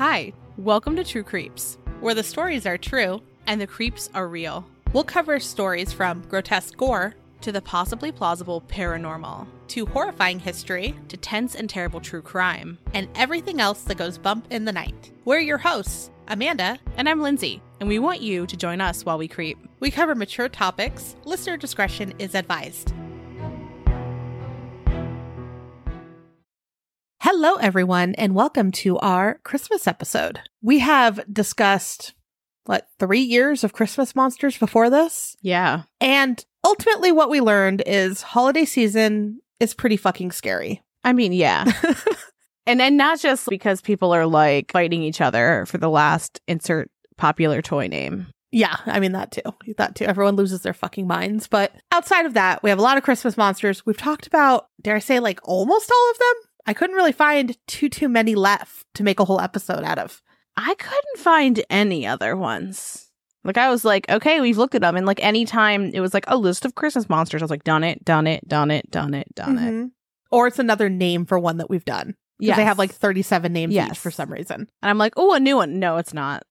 Hi, welcome to True Creeps, where the stories are true and the creeps are real. We'll cover stories from grotesque gore to the possibly plausible paranormal, to horrifying history, to tense and terrible true crime, and everything else that goes bump in the night. We're your hosts, Amanda, and I'm Lindsay, and we want you to join us while we creep. We cover mature topics. Listener discretion is advised. Hello, everyone, and welcome to our Christmas episode. We have discussed, 3 years of Christmas monsters before this? Yeah. And ultimately what we learned is holiday season is pretty fucking scary. I mean, yeah. and not just because people are fighting each other for the last insert popular toy name. Yeah, I mean, that too. Everyone loses their fucking minds. But outside of that, we have a lot of Christmas monsters. We've talked about, dare I say, almost all of them? I couldn't really find too many left to make a whole episode out of. I couldn't find any other ones. I was okay, we've looked at them. And any time it was a list of Christmas monsters, I was done it. Mm-hmm. Or it's another name for one that we've done. Yeah. They have 37 names each for some reason. And I'm a new one. No, it's not.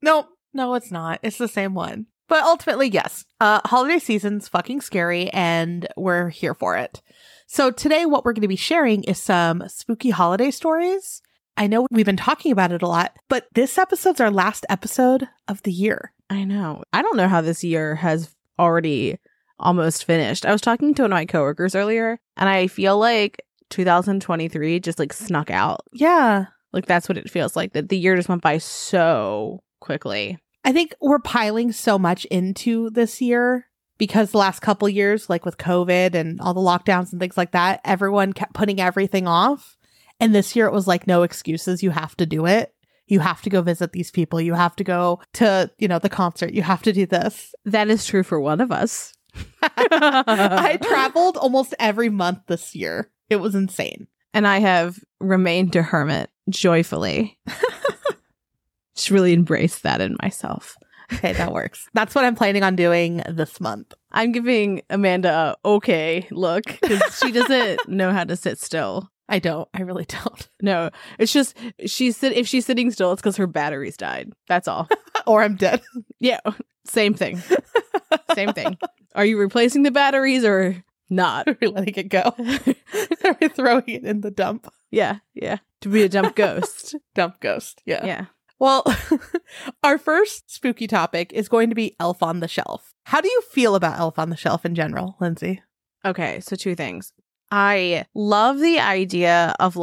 No, it's not. It's the same one. But ultimately, yes. Holiday season's fucking scary and we're here for it. So today what we're going to be sharing is some spooky holiday stories. I know we've been talking about it a lot, but this episode's our last episode of the year. I know. I don't know how this year has already almost finished. I was talking to one of my coworkers earlier, and I feel 2023 just snuck out. Yeah. That's what it feels like, that the year just went by so quickly. I think we're piling so much into this year. Because the last couple years, with COVID and all the lockdowns and things like that, everyone kept putting everything off. And this year it was no excuses. You have to do it. You have to go visit these people. You have to go to, the concert. You have to do this. That is true for one of us. I traveled almost every month this year. It was insane. And I have remained a hermit joyfully. Just really embraced that in myself. Okay, that works. That's what I'm planning on doing this month. I'm giving Amanda a okay look because she doesn't know how to sit still. I don't. I really don't. No, it's just if she's sitting still, it's because her battery's died. That's all. Or I'm dead. Yeah, same thing. Same thing. Are you replacing the batteries or not? Are we letting it go? Are we throwing it in the dump? Yeah. To be a dump ghost. Dump ghost. Yeah. Well, our first spooky topic is going to be Elf on the Shelf. How do you feel about Elf on the Shelf in general, Lindsay? Okay, so two things. I love the idea of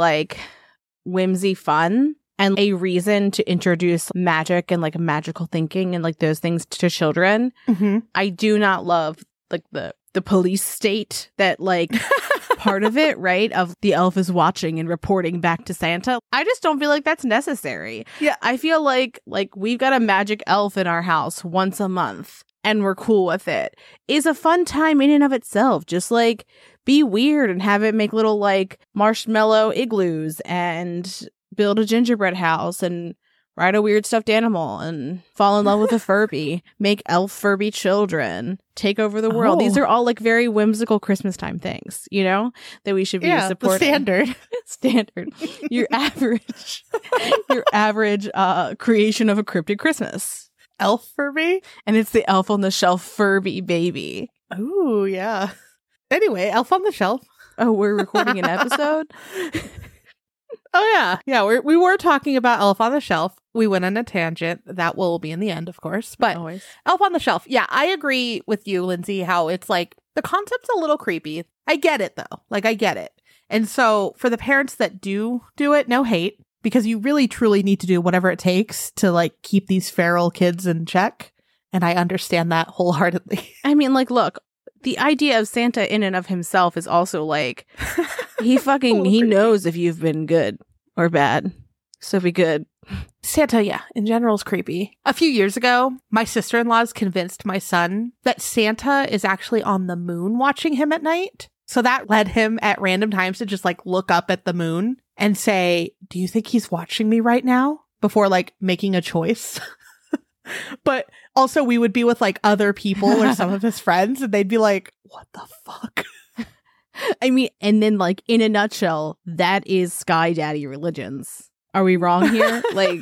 whimsy fun and a reason to introduce magic and magical thinking and those things to children. Mm-hmm. I do not love the police state that part of it, right? Of the elf is watching and reporting back to Santa. I just don't feel that's necessary. Yeah. I feel like we've got a magic elf in our house once a month and we're cool with it. It's a fun time in and of itself. Just be weird and have it make little marshmallow igloos and build a gingerbread house and ride a weird stuffed animal and fall in love with a Furby, make elf Furby children, take over the world. Oh. These are all very whimsical Christmas time things, that we should be supporting. Yeah, standard. Your average creation of a cryptid Christmas. Elf Furby? And it's the Elf on the Shelf Furby baby. Oh, yeah. Anyway, Elf on the Shelf. Oh, we're recording an episode? Oh, yeah. Yeah, we were talking about Elf on the Shelf. We went on a tangent. That will be in the end, of course. But always. Elf on the Shelf. Yeah, I agree with you, Lindsay, how it's the concept's a little creepy. I get it, though. I get it. And so for the parents that do it, no hate, because you really, truly need to do whatever it takes to, keep these feral kids in check. And I understand that wholeheartedly. I mean, look. The idea of Santa in and of himself is also he knows if you've been good or bad. So be good. Santa, yeah, in general is creepy. A few years ago, my sister-in-law's convinced my son that Santa is actually on the moon watching him at night. So that led him at random times to just look up at the moon and say, "Do you think he's watching me right now?" Before making a choice. But also we would be with other people or some of his friends and they'd be what the fuck? I mean, and then in a nutshell, that is Sky Daddy religions. are we wrong here? Like,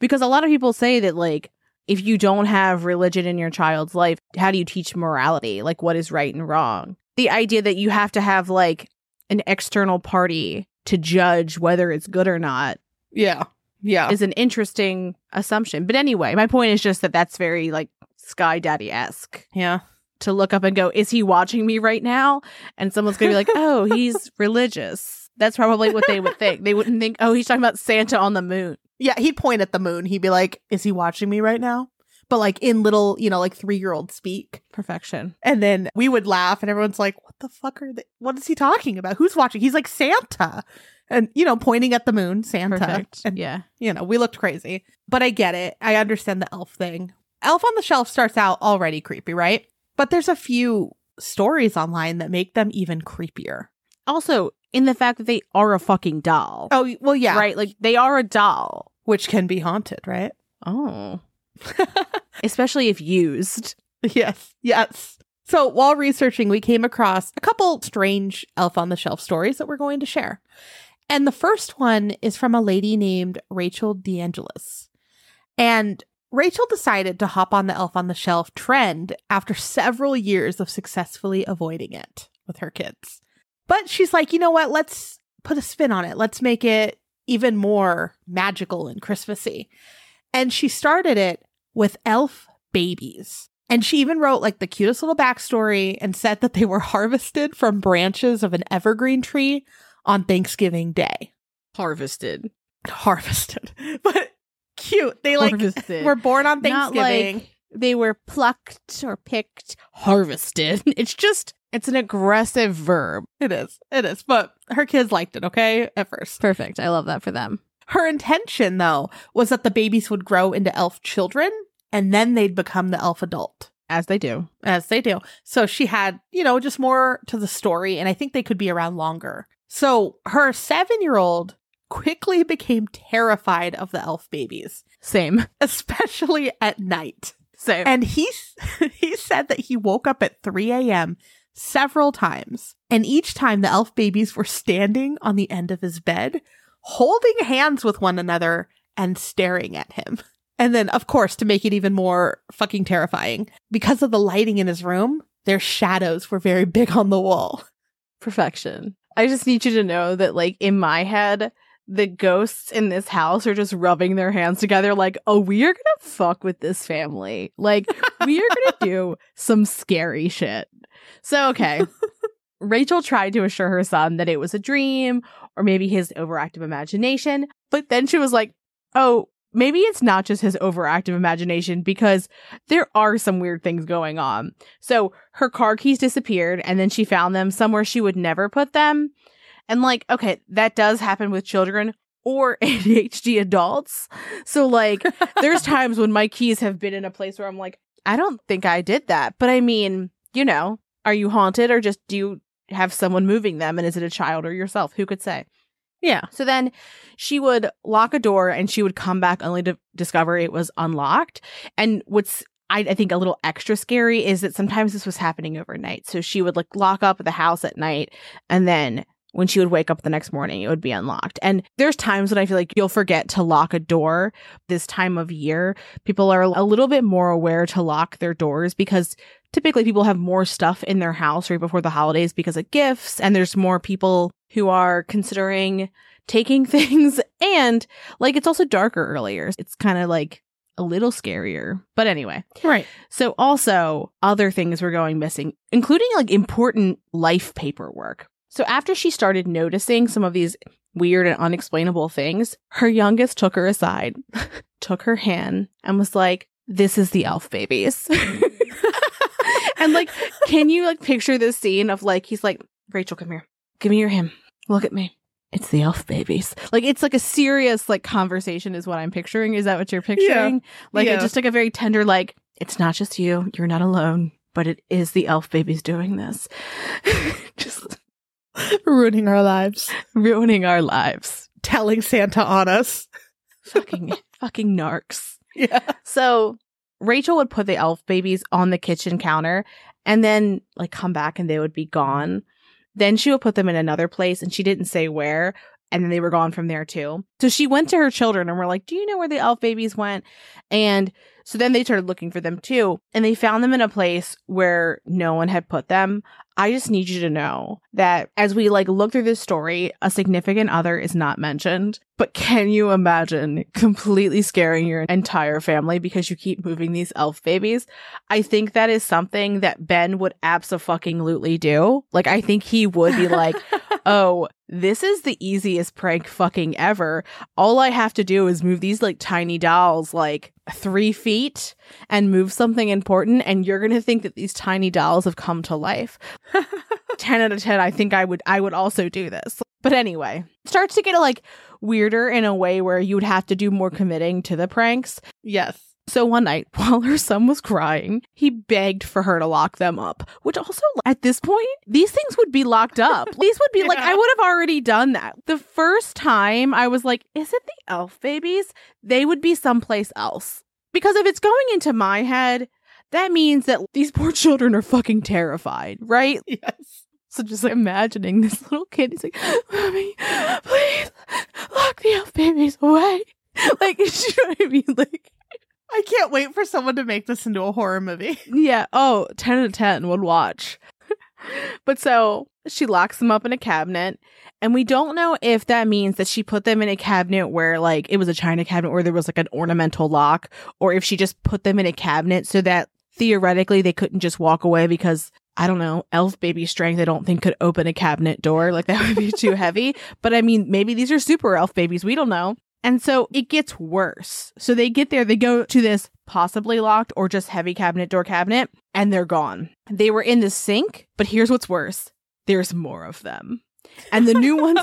because a lot of people say that, like, if you don't have religion in your child's life, how do you teach morality? Like, what is right and wrong? The idea that you have to have, like, an external party to judge whether it's good or not. Yeah. Yeah. Is an interesting assumption. But anyway, my point is just that that's very, like, Sky Daddy-esque. Yeah. To look up and go, is he watching me right now? And someone's going to be like, oh, he's religious. That's probably what they would think. They wouldn't think, oh, he's talking about Santa on the moon. Yeah, he'd point at the moon. He'd be like, is he watching me right now? But like in little, you know, like 3-year-old speak. Perfection. And then we would laugh and everyone's like, what the fuck are they? What is he talking about? Who's watching? He's like, Santa. And, you know, pointing at the moon, Santa. Perfect. And, yeah. You know, we looked crazy. But I get it. I understand the elf thing. Elf on the Shelf starts out already creepy, right? But there's a few stories online that make them even creepier. Also, in the fact that they are a fucking doll. Oh, well, yeah. Right? Like, they are a doll. Which can be haunted, right? Oh. Especially if used. Yes. Yes. So while researching, we came across a couple strange Elf on the Shelf stories that we're going to share. And the first one is from a lady named Rachel DeAngelis. And Rachel decided to hop on the Elf on the Shelf trend after several years of successfully avoiding it with her kids. But she's like, you know what? Let's put a spin on it. Let's make it even more magical and Christmassy. And she started it with elf babies. And she even wrote like the cutest little backstory and said that they were harvested from branches of an evergreen tree on Thanksgiving Day. Harvested. But cute. They like harvested. Were born on Thanksgiving. Not like they were plucked or picked. Harvested. It's an aggressive verb. It is. But her kids liked it, okay? At first. Perfect. I love that for them. Her intention, though, was that the babies would grow into elf children, and then they'd become the elf adult. As they do. So she had, you know, just more to the story, and I think they could be around longer. So her 7-year-old quickly became terrified of the elf babies. Same. Especially at night. Same. And he said that he woke up at 3 a.m. several times, and each time the elf babies were standing on the end of his bed, holding hands with one another and staring at him. And then, of course, to make it even more fucking terrifying, because of the lighting in his room, their shadows were very big on the wall. Perfection. I just need you to know that, like, in my head, the ghosts in this house are just rubbing their hands together like, oh, we are going to fuck with this family. Like, we are going to do some scary shit. So, okay. Rachel tried to assure her son that it was a dream or maybe his overactive imagination. But then she was like, oh, maybe it's not just his overactive imagination, because there are some weird things going on. So her car keys disappeared, and then she found them somewhere she would never put them. And like, okay, that does happen with children or ADHD adults. So like, there's times when my keys have been in a place where I'm like, I don't think I did that. But I mean, you know, are you haunted, or just do you have someone moving them, and is it a child or yourself? Who could say? Yeah. So then she would lock a door, and she would come back only to discover it was unlocked. And what's I think a little extra scary is that sometimes this was happening overnight. So she would like lock up the house at night, and then when she would wake up the next morning, it would be unlocked. And there's times when I feel like you'll forget to lock a door. This time of year, people are a little bit more aware to lock their doors, because typically people have more stuff in their house right before the holidays because of gifts, and there's more people who are considering taking things, and like it's also darker earlier. It's kind of like a little scarier. But anyway. Right. So also other things were going missing, including like important life paperwork. So after she started noticing some of these weird and unexplainable things, her youngest took her aside, took her hand, and was like, this is the elf babies. And like, can you like picture this scene of like, he's like, Rachel, come here. Give me your hand. Look at me. It's the elf babies. Like, it's like a serious like conversation is what I'm picturing. Is that what you're picturing? Yeah. Like, yeah. It just like a very tender, like, it's not just you. You're not alone. But it is the elf babies doing this. Just ruining our lives. Telling Santa on us. Fucking narcs. Yeah. So Rachel would put the elf babies on the kitchen counter, and then like come back and they would be gone. Then she would put them in another place, and she didn't say where. And then they were gone from there, too. So she went to her children and were like, do you know where the elf babies went? And so then they started looking for them, too. And they found them in a place where no one had put them. I just need you to know that as we look through this story, a significant other is not mentioned. But can you imagine completely scaring your entire family because you keep moving these elf babies? I think that is something that Ben would abso-fucking-lutely do. I think he would be like, oh, this is the easiest prank fucking ever. All I have to do is move these tiny dolls 3 feet and move something important, and you're going to think that these tiny dolls have come to life. 10 out of 10, I think I would also do this. But anyway, it starts to get weirder in a way where you would have to do more committing to the pranks. Yes. So one night, while her son was crying, he begged for her to lock them up, which also, at this point, these things would be locked up. These would be I would have already done that. The first time I was like, is it the elf babies? They would be someplace else. Because if it's going into my head, that means that these poor children are fucking terrified, right? Yes. So just imagining this little kid, he's like, mommy, please lock the elf babies away. You know what I mean? I can't wait for someone to make this into a horror movie. Yeah. Oh, 10 out of 10 would watch. But so she locks them up in a cabinet. And we don't know if that means that she put them in a cabinet where it was a china cabinet where there was an ornamental lock, or if she just put them in a cabinet so that theoretically they couldn't just walk away because, I don't know, elf baby strength I don't think could open a cabinet door. That would be too heavy. But I mean, maybe these are super elf babies. We don't know. And so it gets worse. So they get there, they go to this possibly locked or just heavy cabinet, door cabinet, and they're gone. They were in the sink, but here's what's worse. There's more of them. And the new ones,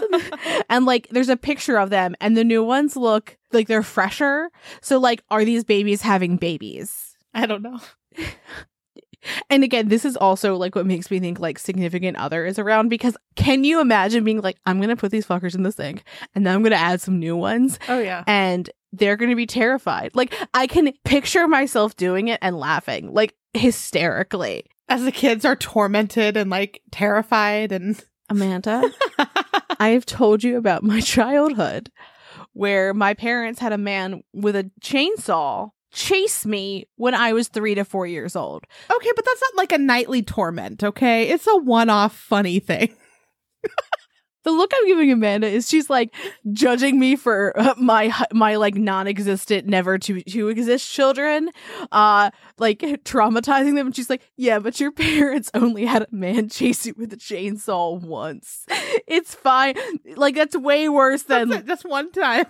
there's a picture of them, and the new ones look like they're fresher. So are these babies having babies? I don't know. And again, this is also what makes me think significant other is around, because can you imagine being I'm going to put these fuckers in the sink and then I'm going to add some new ones. Oh, yeah. And they're going to be terrified. I can picture myself doing it and laughing hysterically as the kids are tormented and terrified. And Amanda, I've told you about my childhood where my parents had a man with a chainsaw chase me when I was 3 to 4 years old. Okay, but that's not a nightly torment, okay? It's a one-off funny thing. The look I'm giving Amanda is she's judging me for my non-existent, never to exist children, traumatizing them. And she's like, yeah, but your parents only had a man chase you with a chainsaw once. It's fine. That's way worse than just one time.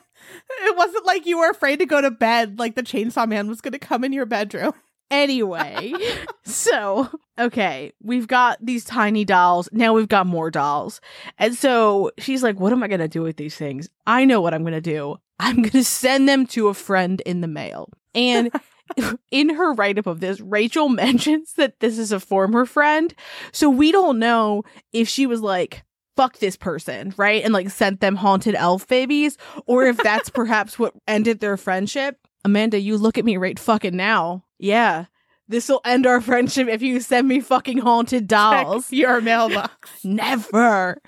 It wasn't you were afraid to go to bed. The chainsaw man was going to come in your bedroom. Anyway, so, okay, we've got these tiny dolls. Now we've got more dolls. And so she's like, what am I going to do with these things? I know what I'm going to do. I'm going to send them to a friend in the mail. And in her write-up of this, Rachel mentions that this is a former friend. So we don't know if she was fuck this person, right? And sent them haunted elf babies, or if that's perhaps what ended their friendship. Amanda, you look at me right fucking now. Yeah, this will end our friendship if you send me fucking haunted dolls. Check your mailbox. Never.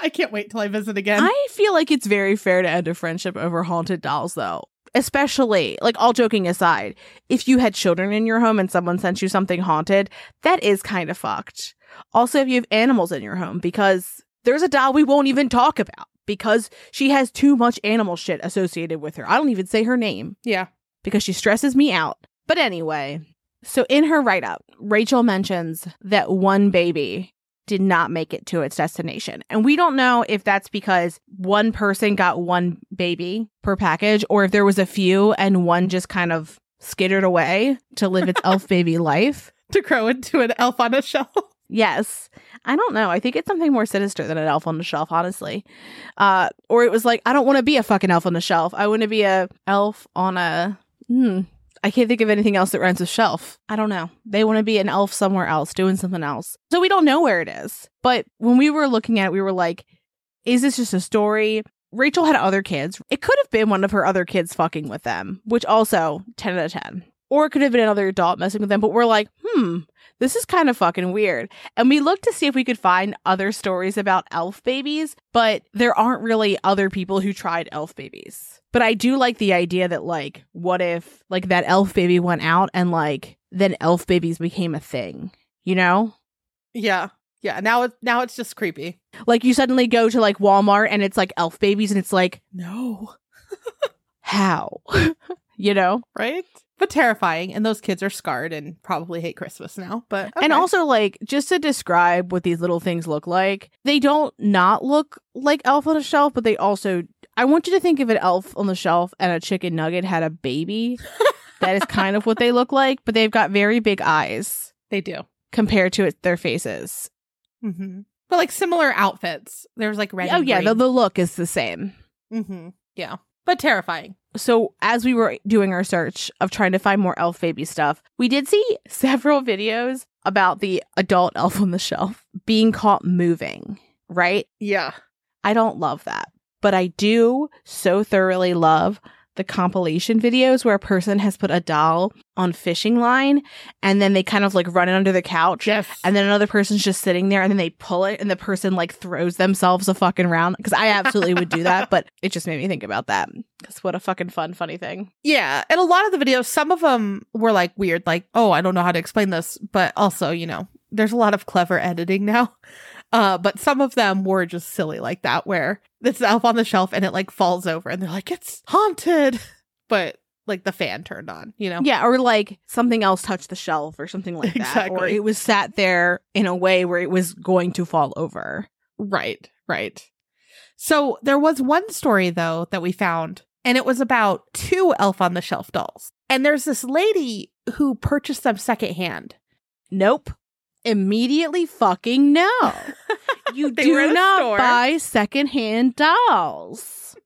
I can't wait till I visit again. I feel it's very fair to end a friendship over haunted dolls, though. Especially, all joking aside, if you had children in your home and someone sent you something haunted, that is kind of fucked. Also, if you have animals in your home, because there's a doll we won't even talk about because she has too much animal shit associated with her. I don't even say her name. Yeah. Because she stresses me out. But anyway, so in her write-up, Rachel mentions that one baby did not make it to its destination. And we don't know if that's because one person got one baby per package, or if there was a few and one just kind of skittered away to live its elf baby life. To grow into an elf on a shelf. Yes. I don't know. I think it's something more sinister than an elf on the shelf, honestly. Or it was I don't want to be a fucking elf on the shelf. I want to be a elf on a... I can't think of anything else that rhymes with shelf. I don't know. They want to be an elf somewhere else, doing something else. So we don't know where it is. But when we were looking at it, we were like, is this just a story? Rachel had other kids. It could have been one of her other kids fucking with them, which also 10 out of 10. Or it could have been another adult messing with them. But we're like, this is kind of fucking weird. And we looked to see if we could find other stories about elf babies, but there aren't really other people who tried elf babies. But I do like the idea that, like, what if, like, that elf baby went out and, like, then elf babies became a thing, you know? Yeah. Yeah. Now it's just creepy. Like, you suddenly go to, like, Walmart and it's, like, elf babies and it's like, no. How? You know? Right? But terrifying, and those kids are scarred and probably hate Christmas now. But okay. And also, like, just to describe what these little things look like, they don't not look like Elf on the Shelf, but they also, I want you to think of an Elf on the Shelf and a chicken nugget had a baby. That is kind of what they look like, but they've got very big eyes. They do. Compared to their faces. Mm-hmm. But, like, similar outfits. There's, like, red. Oh, yeah, the look is the same. Mm-hmm. Yeah. But terrifying. So as we were doing our search of trying to find more elf baby stuff, we did see several videos about the adult Elf on the Shelf being caught moving, right? Yeah. I don't love that. But I do so thoroughly love the compilation videos where a person has put a doll on fishing line and then they kind of, like, run it under the couch. Yes. And then another person's just sitting there and then they pull it and the person, like, throws themselves a fucking round. Because I absolutely would do that, but it just made me think about that. Because what a fucking funny thing. Yeah. And a lot of the videos, some of them were, like, weird, like, oh, I don't know how to explain this. But also, you know, there's a lot of clever editing now. But some of them were just silly like that, where it's the Elf on the Shelf and it, like, falls over and they're like, it's haunted. But, like, the fan turned on, you know? Yeah. Or, like, something else touched the shelf or something like that. Exactly. Or it was sat there in a way where it was going to fall over. Right. Right. So there was one story, though, that we found, and it was about two Elf on the Shelf dolls. And there's this lady who purchased them secondhand. Nope. Immediately fucking no. You do not buy secondhand dolls.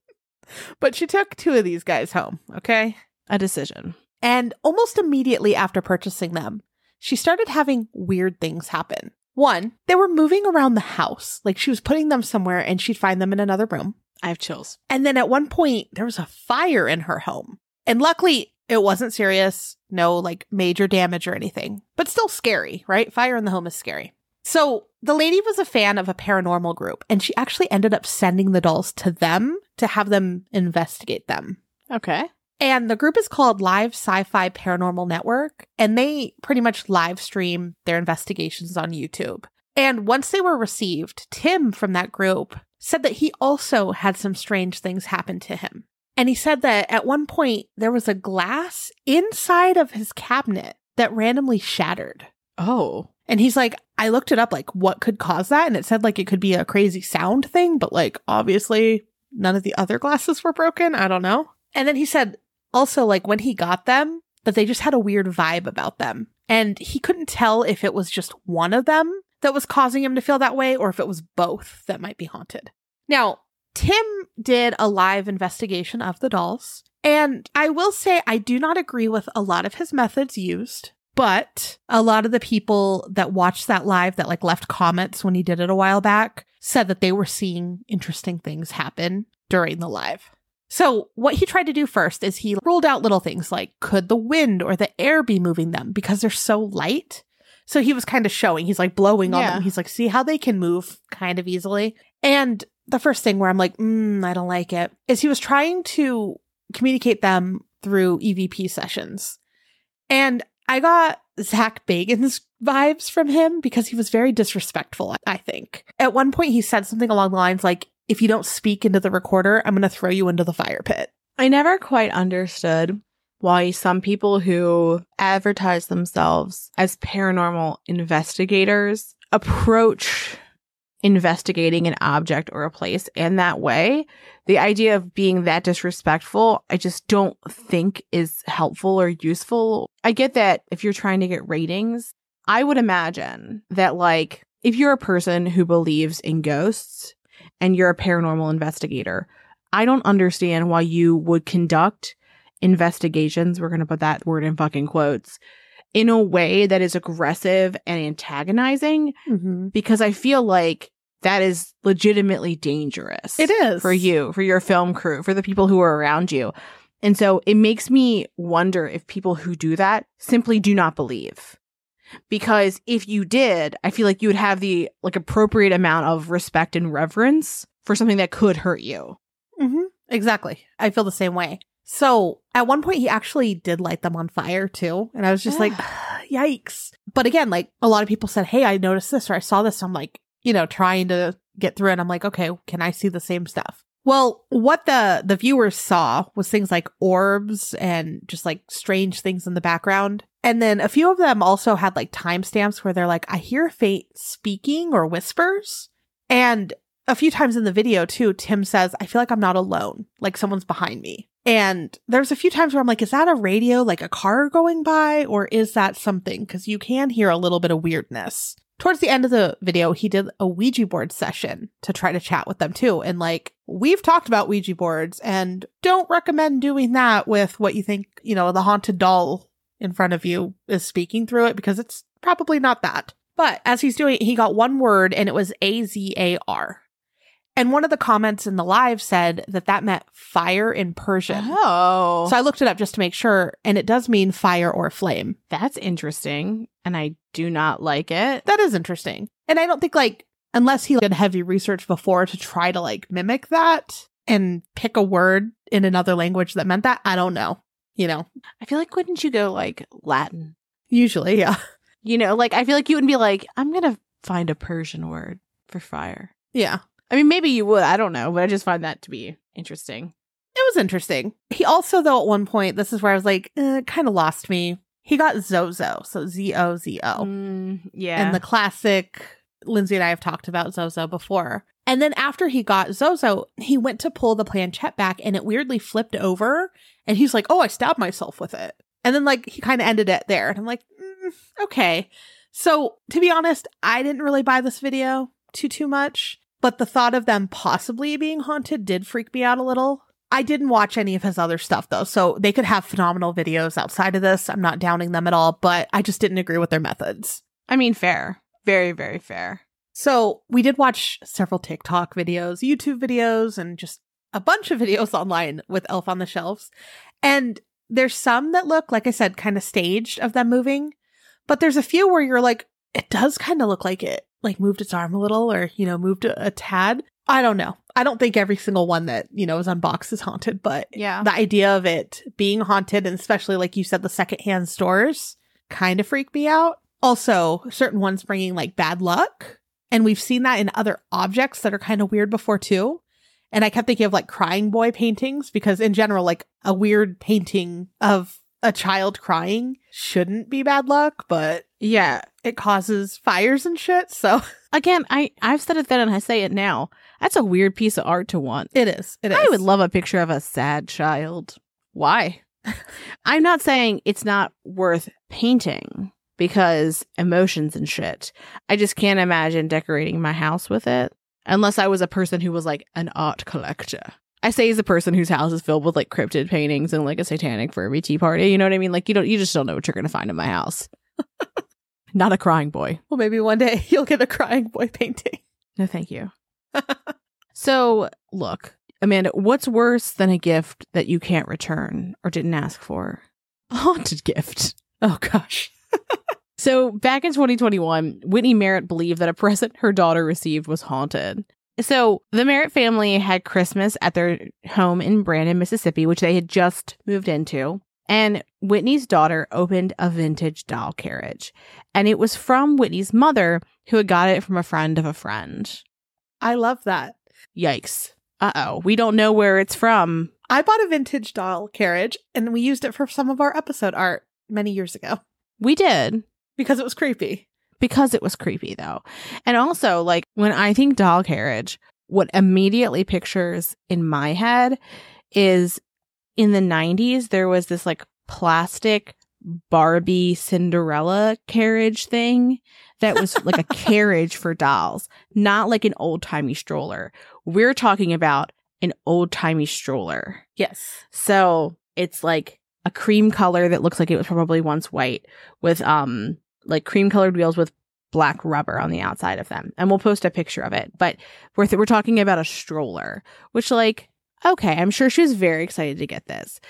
But she took two of these guys home, okay? A decision. And almost immediately after purchasing them, she started having weird things happen. One, they were moving around the house. Like, she was putting them somewhere and she'd find them in another room. I have chills. And then at one point, there was a fire in her home. And luckily, it wasn't serious. No, like, major damage or anything, but still scary, right? Fire in the home is scary. So the lady was a fan of a paranormal group, and she actually ended up sending the dolls to them to have them investigate them. Okay. And the group is called Live Sci-Fi Paranormal Network, and they pretty much live stream their investigations on YouTube. And once they were received, Tim from that group said that he also had some strange things happen to him. And he said that at one point, there was a glass inside of his cabinet that randomly shattered. Oh. And he's like, I looked it up, like, what could cause that? And it said, like, it could be a crazy sound thing, but, like, obviously none of the other glasses were broken. I don't know. And then he said also, like, when he got them, that they just had a weird vibe about them. And he couldn't tell if it was just one of them that was causing him to feel that way or if it was both that might be haunted. Now, Tim did a live investigation of the dolls, and I will say I do not agree with a lot of his methods used, but a lot of the people that watched that live that, like, left comments when he did it a while back said that they were seeing interesting things happen during the live. So what he tried to do first is he ruled out little things like, could the wind or the air be moving them because they're so light? So he was kind of showing, he's like blowing on them. He's like, see how they can move kind of easily. And the first thing where I'm like, I don't like it, is he was trying to communicate them through EVP sessions. And I got Zak Bagans vibes from him because he was very disrespectful, I think. At one point, he said something along the lines like, if you don't speak into the recorder, I'm going to throw you into the fire pit. I never quite understood why some people who advertise themselves as paranormal investigators approach investigating an object or a place in that way. The idea of being that disrespectful, I just don't think is helpful or useful. I get that if you're trying to get ratings, I would imagine that, like, if you're a person who believes in ghosts and you're a paranormal investigator, I don't understand why you would conduct investigations, we're going to put that word in fucking quotes, in a way that is aggressive and antagonizing, because I feel like that is legitimately dangerous. It is. For you, for your film crew, for the people who are around you. And so it makes me wonder if people who do that simply do not believe. Because if you did, I feel like you would have the like appropriate amount of respect and reverence for something that could hurt you. Mm-hmm. Exactly. I feel the same way. So at one point, he actually did light them on fire, too. And I was just like, yikes. But again, like a lot of people said, hey, I noticed this or I saw this. I'm like, you know, trying to get through it. I'm like, okay, can I see the same stuff? Well, what the viewers saw was things like orbs and just like strange things in the background. And then a few of them also had like timestamps where they're like, I hear faint speaking or whispers. And a few times in the video, too, Tim says, I feel like I'm not alone, like someone's behind me. And there's a few times where I'm like, is that a radio, like a car going by, or is that something? Because you can hear a little bit of weirdness. Towards the end of the video, he did a Ouija board session to try to chat with them, too. And like, we've talked about Ouija boards and don't recommend doing that with what you think, you know, the haunted doll in front of you is speaking through it, because it's probably not that. But as he's doing it, he got one word and it was A-Z-A-R. And one of the comments in the live said that that meant fire in Persian. Oh. So I looked it up just to make sure. And it does mean fire or flame. That's interesting. And I do not like it. That is interesting. And I don't think like, unless he did heavy research before to try to like mimic that and pick a word in another language that meant that, I don't know. You know, I feel like, wouldn't you go like Latin? Usually, yeah. You know, like I feel like you wouldn't be like, I'm going to find a Persian word for fire. Yeah. I mean, maybe you would. I don't know. But I just find that to be interesting. It was interesting. He also, though, at one point, this is where I was like, it kind of lost me. He got Zozo. So Z-O-Z-O. Yeah. And the classic, Lindsay and I have talked about Zozo before. And then after he got Zozo, he went to pull the planchette back and it weirdly flipped over. And he's like, oh, I stabbed myself with it. And then like he kind of ended it there. And I'm like, okay. So to be honest, I didn't really buy this video too much. But the thought of them possibly being haunted did freak me out a little. I didn't watch any of his other stuff, though, so they could have phenomenal videos outside of this. I'm not downing them at all, but I just didn't agree with their methods. I mean, fair. Very, very fair. So we did watch several TikTok videos, YouTube videos, and just a bunch of videos online with Elf on the Shelves. And there's some that look, like I said, kind of staged of them moving. But there's a few where you're like, it does kind of look like it. Like moved its arm a little or, you know, moved a tad. I don't know. I don't think every single one that, you know, is unboxed is haunted, but yeah, the idea of it being haunted, and especially like you said, the secondhand stores kind of freaked me out. Also, certain ones bringing like bad luck. And we've seen that in other objects that are kind of weird before too. And I kept thinking of like crying boy paintings, because in general, like a weird painting of a child crying shouldn't be bad luck, but yeah, it causes fires and shit. So again, I've said it then and I say it now. That's a weird piece of art to want. It is. It is. I would love a picture of a sad child. Why? I'm not saying it's not worth painting because emotions and shit. I just can't imagine decorating my house with it unless I was a person who was like an art collector. I say he's a person whose house is filled with like cryptid paintings and like a satanic Furby tea party. You know what I mean? Like you just don't know what you're gonna find in my house. Not a crying boy. Well, maybe one day you'll get a crying boy painting. No, thank you. So look, Amanda, what's worse than a gift that you can't return or didn't ask for? A haunted gift. Oh gosh. So back in 2021, Whitney Merritt believed that a present her daughter received was haunted. So the Merritt family had Christmas at their home in Brandon, Mississippi, which they had just moved into. And Whitney's daughter opened a vintage doll carriage. And it was from Whitney's mother, who had got it from a friend of a friend. I love that. Yikes. Uh-oh. We don't know where it's from. I bought a vintage doll carriage and we used it for some of our episode art many years ago. We did. Because it was creepy. Because it was creepy, though. And also, like, when I think doll carriage, what immediately pictures in my head is in the 90s, there was this, like, plastic Barbie Cinderella carriage thing that was, like, a carriage for dolls. Not, like, an old-timey stroller. We're talking about an old-timey stroller. Yes. So it's, like, a cream color that looks like it was probably once white with, like cream colored wheels with black rubber on the outside of them. And we'll post a picture of it. But we're talking about a stroller, which like, okay, I'm sure she was very excited to get this.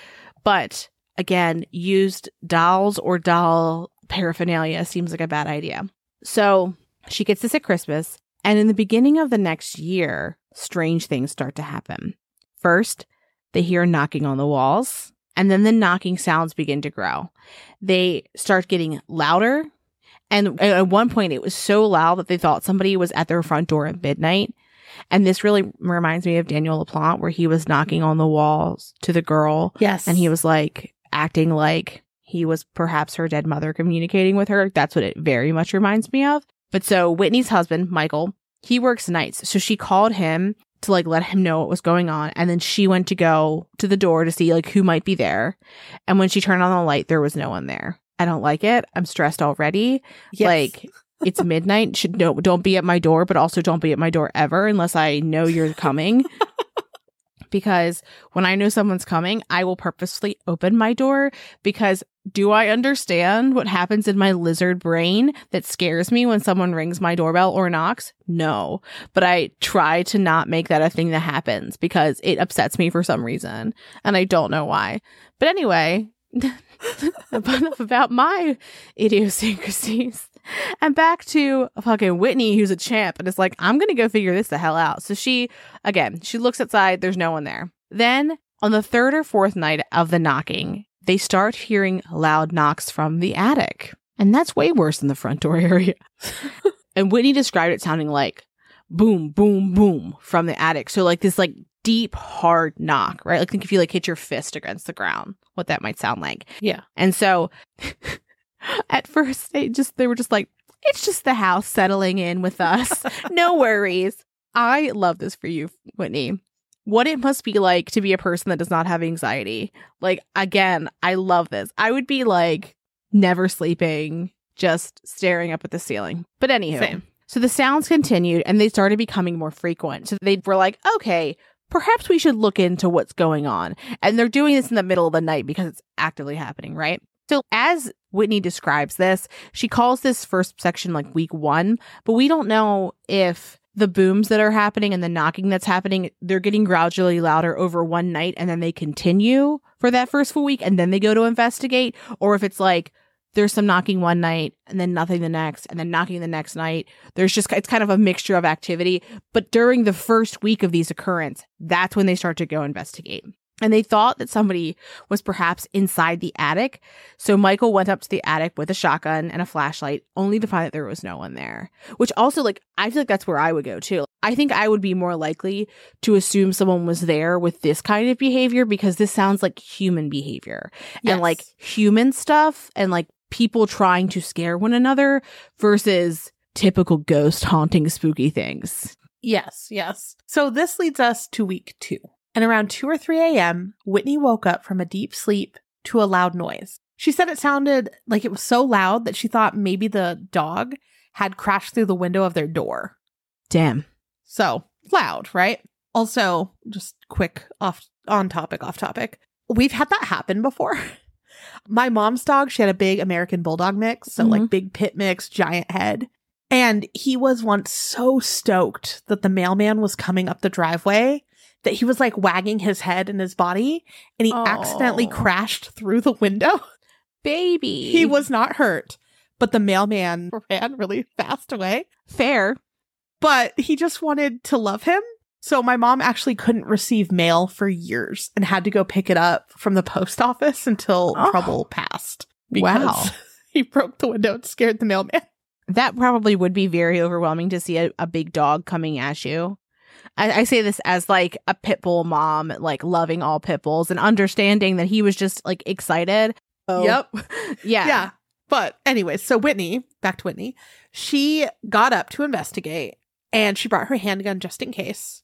But again, used dolls or doll paraphernalia seems like a bad idea. So she gets this at Christmas, and in the beginning of the next year, strange things start to happen. First, they hear knocking on the walls, and then the knocking sounds begin to grow. They start getting louder, and at one point it was so loud that they thought somebody was at their front door at midnight. And this really reminds me of Daniel LaPlante, where he was knocking on the walls to the girl. Yes. And he was like acting like he was perhaps her dead mother communicating with her. That's what it very much reminds me of. But so Whitney's husband, Michael, he works nights. So she called him to like let him know what was going on. And then she went to go to the door to see like who might be there. And when she turned on the light, there was no one there. I don't like it. I'm stressed already. Yes. Like, it's midnight. Don't be at my door, but also don't be at my door ever unless I know you're coming. Because when I know someone's coming, I will purposely open my door, because do I understand what happens in my lizard brain that scares me when someone rings my doorbell or knocks? No. But I try to not make that a thing that happens because it upsets me for some reason. And I don't know why. But anyway, enough about my idiosyncrasies. And back to fucking Whitney, who's a champ, and is like, I'm going to go figure this the hell out. So she looks outside. There's no one there. Then on the third or fourth night of the knocking, they start hearing loud knocks from the attic. And that's way worse than the front door area. And Whitney described it sounding like boom, boom, boom from the attic. So like this like deep, hard knock, right? Like think if you like hit your fist against the ground, what that might sound like. Yeah. And so... At first, they were just like, it's just the house settling in with us. No worries. I love this for you, Whitney. What it must be like to be a person that does not have anxiety. Like, again, I love this. I would be like never sleeping, just staring up at the ceiling. But anywho. Same. So the sounds continued and they started becoming more frequent. So they were like, okay, perhaps we should look into what's going on. And they're doing this in the middle of the night because it's actively happening, right? So as Whitney describes this, she calls this first section like week one, but we don't know if the booms that are happening and the knocking that's happening, they're getting gradually louder over one night and then they continue for that first full week and then they go to investigate, or if it's like there's some knocking one night and then nothing the next and then knocking the next night. There's just, it's kind of a mixture of activity. But during the first week of these occurrences, that's when they start to go investigate. And they thought that somebody was perhaps inside the attic. So Michael went up to the attic with a shotgun and a flashlight, only to find that there was no one there. Which also, like, I feel like that's where I would go, too. I think I would be more likely to assume someone was there with this kind of behavior, because this sounds like human behavior. Yes. And, like, human stuff and, like, people trying to scare one another versus typical ghost haunting spooky things. Yes, yes. So this leads us to week two. And around 2 or 3 a.m., Whitney woke up from a deep sleep to a loud noise. She said it sounded like it was so loud that she thought maybe the dog had crashed through the window of their door. Damn. So loud, right? Also, just quick off topic. We've had that happen before. My mom's dog, she had a big American Bulldog mix. So like big pit mix, giant head. And he was once so stoked that the mailman was coming up the driveway that he was like wagging his head and his body, and he accidentally crashed through the window. Baby. He was not hurt, but the mailman ran really fast away. Fair. But he just wanted to love him. So my mom actually couldn't receive mail for years and had to go pick it up from the post office until trouble passed. Wow. He broke the window and scared the mailman. That probably would be very overwhelming to see a big dog coming at you. I say this as like a pit bull mom, like loving all pit bulls and understanding that he was just like excited. Oh. Yep. Yeah. Yeah. But anyway, so Whitney, back to Whitney, she got up to investigate and she brought her handgun just in case.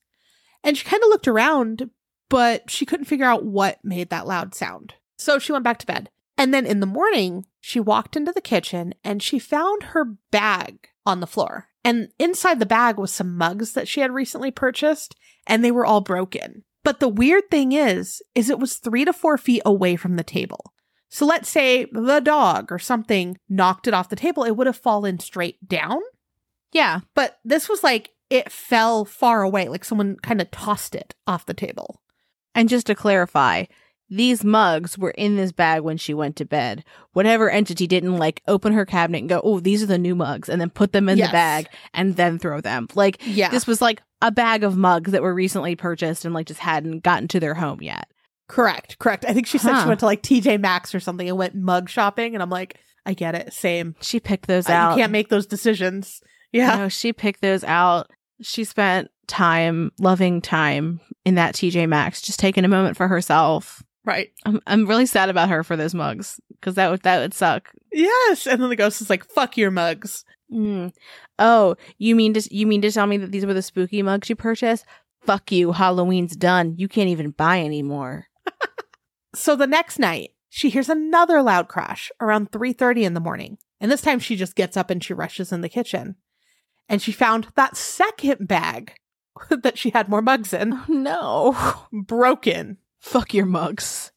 And she kind of looked around, but she couldn't figure out what made that loud sound. So she went back to bed. And then in the morning, she walked into the kitchen and she found her bag on the floor. And inside the bag was some mugs that she had recently purchased, and they were all broken. But the weird thing is it was 3 to 4 feet away from the table. So let's say the dog or something knocked it off the table, it would have fallen straight down. Yeah. But this was like, it fell far away, like someone kind of tossed it off the table. And just to clarify, These mugs were in this bag when she went to bed. Whatever entity didn't, like, open her cabinet and go, oh, these are the new mugs, and then put them in the bag and then throw them. Like, this was, like, a bag of mugs that were recently purchased and, like, just hadn't gotten to their home yet. Correct. I think she said she went to, like, TJ Maxx or something and went mug shopping, and I'm like, I get it. Same. She picked those out. You can't make those decisions. Yeah. No, she picked those out. She spent time, loving time in that TJ Maxx, just taking a moment for herself. Right. I'm really sad about her for those mugs, because that would suck. Yes. And then the ghost is like, fuck your mugs. Mm. Oh, you mean to tell me that these were the spooky mugs you purchased? Fuck you. Halloween's done. You can't even buy anymore. So the next night, she hears another loud crash around 3:30 in the morning. And this time she just gets up and she rushes in the kitchen. And she found that second bag that she had more mugs in. Oh, no. Broken. Fuck your mugs.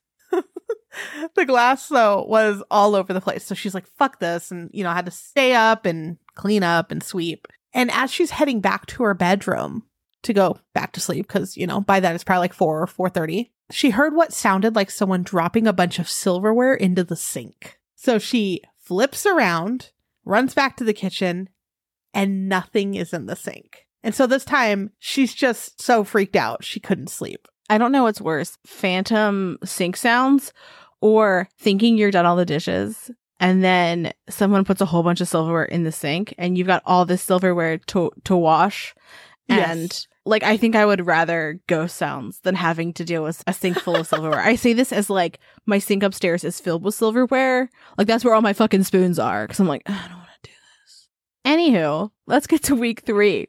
The glass, though, was all over the place. So she's like, fuck this. And, you know, had to stay up and clean up and sweep. And as she's heading back to her bedroom to go back to sleep, because, you know, by then it's probably like 4 or 4:30, she heard what sounded like someone dropping a bunch of silverware into the sink. So she flips around, runs back to the kitchen, and nothing is in the sink. And so this time, she's just so freaked out, she couldn't sleep. I don't know what's worse, phantom sink sounds or thinking you're done all the dishes and then someone puts a whole bunch of silverware in the sink and you've got all this silverware to wash. And like, I think I would rather ghost sounds than having to deal with a sink full of silverware. I say this as like, my sink upstairs is filled with silverware. Like, that's where all my fucking spoons are, because I'm like, I don't want to do this. Anywho, let's get to week 3.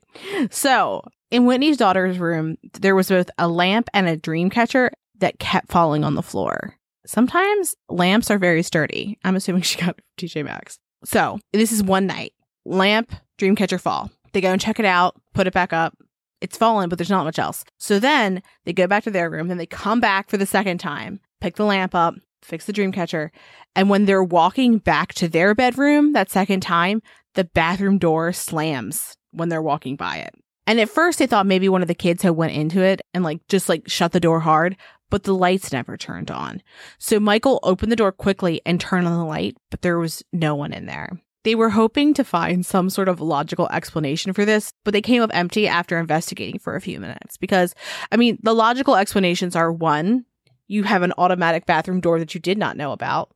So in Whitney's daughter's room, there was both a lamp and a dream catcher that kept falling on the floor. Sometimes lamps are very sturdy. I'm assuming she got TJ Maxx. So this is one night. Lamp, dream catcher fall. They go and check it out, put it back up. It's fallen, but there's not much else. So then they go back to their room, then they come back for the second time, pick the lamp up, fix the dream catcher. And when they're walking back to their bedroom that second time, the bathroom door slams when they're walking by it. And at first they thought maybe one of the kids had went into it and just shut the door hard, but the lights never turned on. So Michael opened the door quickly and turned on the light, but there was no one in there. They were hoping to find some sort of logical explanation for this, but they came up empty after investigating for a few minutes because, I mean, the logical explanations are, one, you have an automatic bathroom door that you did not know about.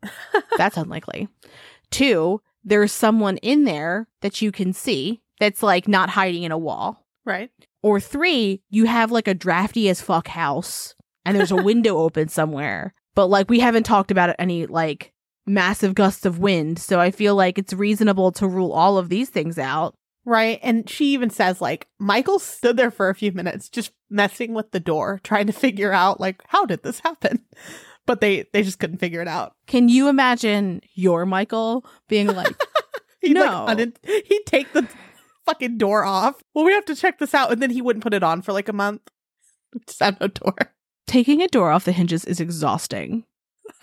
That's unlikely. 2, there's someone in there that you can see that's like not hiding in a wall. Right. Or 3, you have like a drafty as fuck house and there's a window open somewhere. But like, we haven't talked about any like massive gusts of wind. So I feel like it's reasonable to rule all of these things out. Right. And she even says, like, Michael stood there for a few minutes just messing with the door, trying to figure out like, how did this happen? But they just couldn't figure it out. Can you imagine your Michael being like, no. Like, he'd take the fucking door off. Well, we have to check this out. And then he wouldn't put it on for like a month. Just have no door. Taking a door off the hinges is exhausting.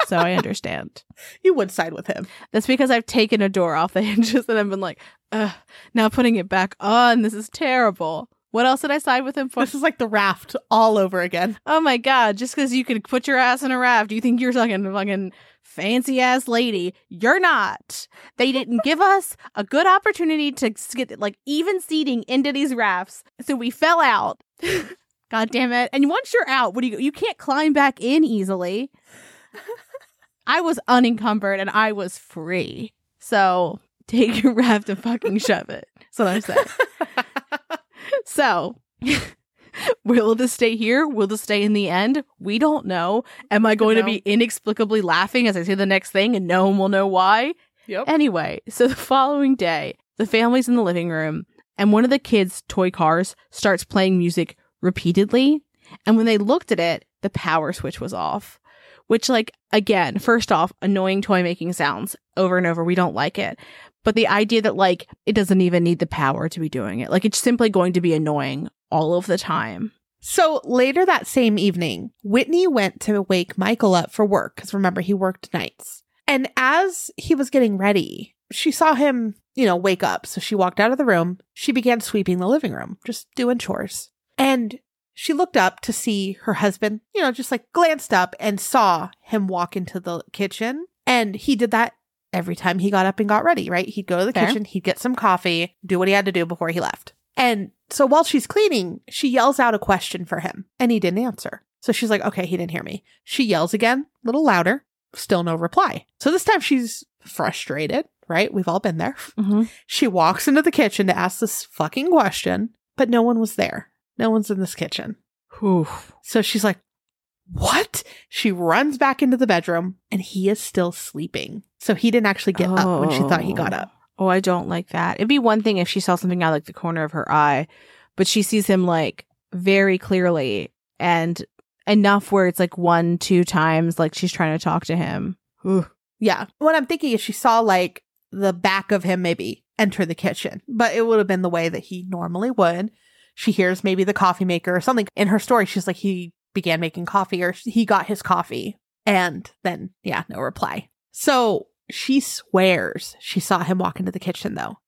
So I understand. You would side with him. That's because I've taken a door off the hinges and I've been like, ugh, now putting it back on. This is terrible. What else did I side with him for? This is like the raft all over again. Oh my God. Just because you could put your ass in a raft, you think you're fucking fancy ass lady. You're not. They didn't give us a good opportunity to get like even seating into these rafts. So we fell out. God damn it. And once you're out, what do you can't climb back in easily. I was unencumbered and I was free. So take your raft and fucking shove it. That's what I'm saying. So, will this stay here? Will this stay in the end? We don't know. Am I going to be inexplicably laughing as I say the next thing and no one will know why? Yep. Anyway, so the following day, the family's in the living room and one of the kids' toy cars starts playing music repeatedly. And when they looked at it, the power switch was off. Which, like, again, first off, annoying toy making sounds over and over. We don't like it. But the idea that, like, it doesn't even need the power to be doing it. Like, it's simply going to be annoying all of the time. So later that same evening, Whitney went to wake Michael up for work. Because remember, he worked nights. And as he was getting ready, she saw him, you know, wake up. So she walked out of the room. She began sweeping the living room, just doing chores. And She looked up to see her husband, you know, just like glanced up and saw him walk into the kitchen. And he did that every time he got up and got ready, right? He'd go to the kitchen, he'd get some coffee, do what he had to do before he left. And so while she's cleaning, she yells out a question for him and he didn't answer. So she's like, okay, he didn't hear me. She yells again, a little louder, still no reply. So this time she's frustrated, right? We've all been there. Mm-hmm. She walks into the kitchen to ask this fucking question, but no one was there. No one's in this kitchen. Whew. So she's like, what? She runs back into the bedroom and he is still sleeping. So he didn't actually get up when she thought he got up. Oh, I don't like that. It'd be one thing if she saw something out like the corner of her eye, but she sees him like very clearly and enough where it's like 1-2 times like she's trying to talk to him. Ooh. Yeah. What I'm thinking is she saw like the back of him maybe enter the kitchen, but it would have been the way that he normally would. She hears maybe the coffee maker or something. In her story, she's like, he began making coffee or he got his coffee. And then, yeah, no reply. So she swears she saw him walk into the kitchen, though.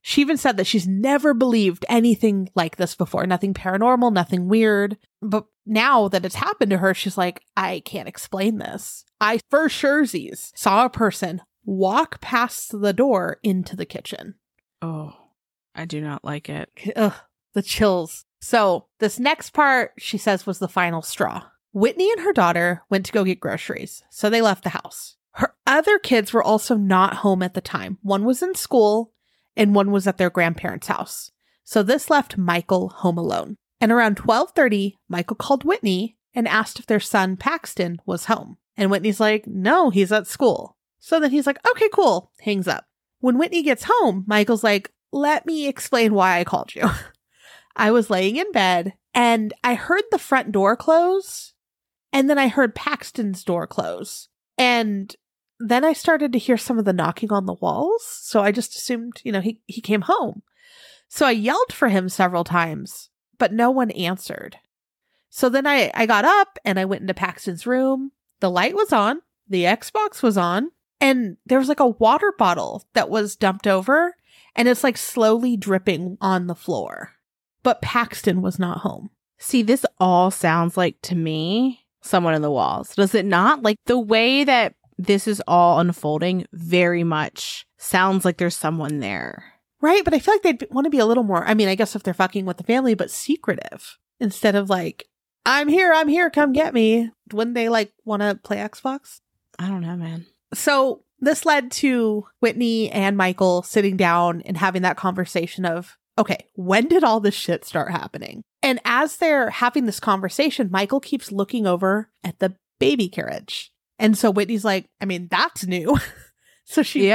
She even said that she's never believed anything like this before. Nothing paranormal, nothing weird. But now that it's happened to her, she's like, I can't explain this. I for surezies saw a person walk past the door into the kitchen. Oh, I do not like it. Ugh, the chills. So this next part, she says, was the final straw. Whitney and her daughter went to go get groceries. So they left the house. Her other kids were also not home at the time. One was in school and one was at their grandparents' house. So this left Michael home alone. And around 12:30, Michael called Whitney and asked if their son Paxton was home. And Whitney's like, no, he's at school. So then he's like, okay, cool. Hangs up. When Whitney gets home, Michael's like, let me explain why I called you. I was laying in bed and I heard the front door close. And then I heard Paxton's door close. And then I started to hear some of the knocking on the walls. So I just assumed, you know, he came home. So I yelled for him several times, but no one answered. So then I got up and I went into Paxton's room. The light was on. The Xbox was on. And there was like a water bottle that was dumped over. And it's like slowly dripping on the floor. But Paxton was not home. See, this all sounds like to me someone in the walls. Does it not? Like the way that this is all unfolding very much sounds like there's someone there. Right. But I feel like they'd want to be a little more, I mean, I guess if they're fucking with the family, but secretive instead of like, I'm here, come get me. Wouldn't they like want to play Xbox? I don't know, man. So this led to Whitney and Michael sitting down and having that conversation of, okay, when did all this shit start happening? And as they're having this conversation, Michael keeps looking over at the baby carriage. And so Whitney's like, I mean, that's new. So she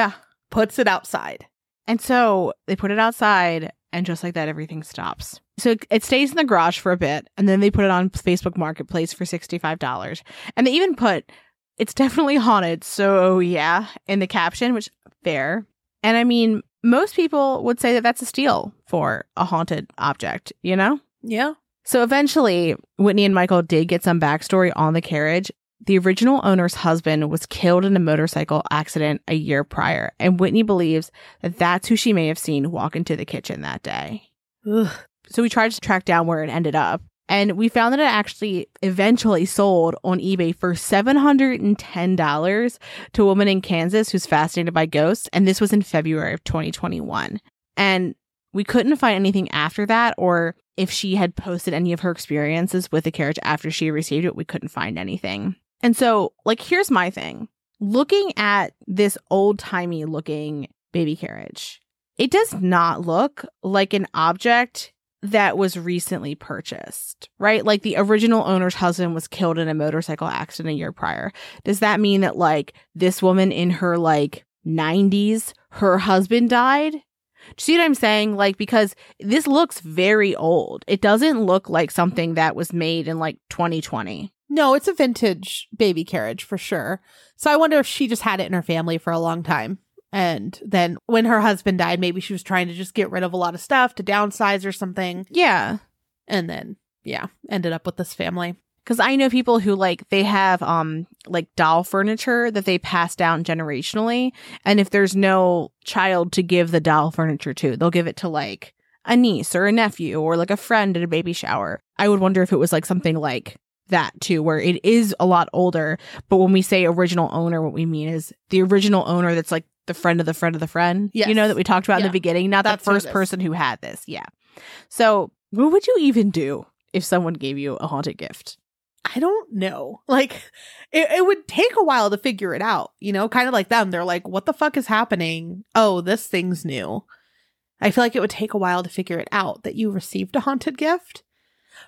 puts it outside. And so they put it outside and just like that, everything stops. So it stays in the garage for a bit. And then they put it on Facebook Marketplace for $65. And they even put, it's definitely haunted. So yeah, in the caption, which fair. And I mean, most people would say that that's a steal for a haunted object, you know? Yeah. So eventually, Whitney and Michael did get some backstory on the carriage. The original owner's husband was killed in a motorcycle accident a year prior, and Whitney believes that that's who she may have seen walk into the kitchen that day. Ugh. So we tried to track down where it ended up, and we found that it actually eventually sold on eBay for $710 to a woman in Kansas who's fascinated by ghosts, and this was in February of 2021. And we couldn't find anything after that, or if she had posted any of her experiences with the carriage after she received it, we couldn't find anything. And so, like, here's my thing. Looking at this old-timey looking baby carriage, it does not look like an object that was recently purchased, right? Like, the original owner's husband was killed in a motorcycle accident a year prior. Does that mean that, like, this woman in her, like, 90s, her husband died? Do you see what I'm saying? Like, because this looks very old. It doesn't look like something that was made in, like, 2020. No, it's a vintage baby carriage for sure. So I wonder if she just had it in her family for a long time. And then when her husband died, maybe she was trying to just get rid of a lot of stuff to downsize or something. Yeah. And then, yeah, ended up with this family. Because I know people who like they have like doll furniture that they pass down generationally. And if there's no child to give the doll furniture to, they'll give it to like a niece or a nephew or like a friend at a baby shower. I would wonder if it was like something like that too, where it is a lot older, but when we say original owner, what we mean is the original owner that's like the friend of the friend of the friend, yes, you know, that we talked about in the beginning, not the first person who had this. Yeah. So what would you even do if someone gave you a haunted gift? I don't know. Like, it would take a while to figure it out, you know, kind of like them. They're like, what the fuck is happening? Oh, this thing's new. I feel like it would take a while to figure it out that you received a haunted gift.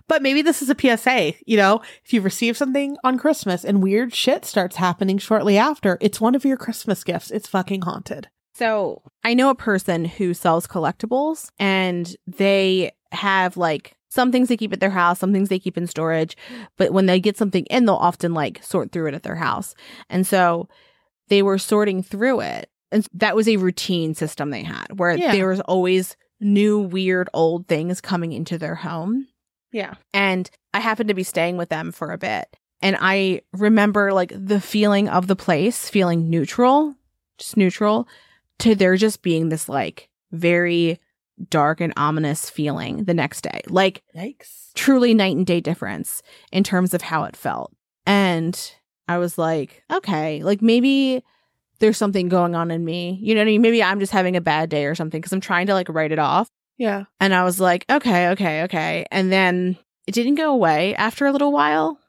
But maybe this is a PSA, you know, if you receive something on Christmas and weird shit starts happening shortly after, it's one of your Christmas gifts. It's fucking haunted. So I know a person who sells collectibles, and they have like some things they keep at their house, some things they keep in storage. But when they get something in, they'll often like sort through it at their house. And so they were sorting through it. And that was a routine system they had where there was always new, weird, old things coming into their home. Yeah. And I happened to be staying with them for a bit. And I remember like the feeling of the place feeling neutral, just neutral, to there just being this like very dark and ominous feeling the next day. Like, yikes. Truly night and day difference in terms of how it felt. And I was like, okay, like maybe there's something going on in me. You know what I mean? Maybe I'm just having a bad day or something, because I'm trying to like write it off. Yeah. And I was like, okay. And then it didn't go away after a little while,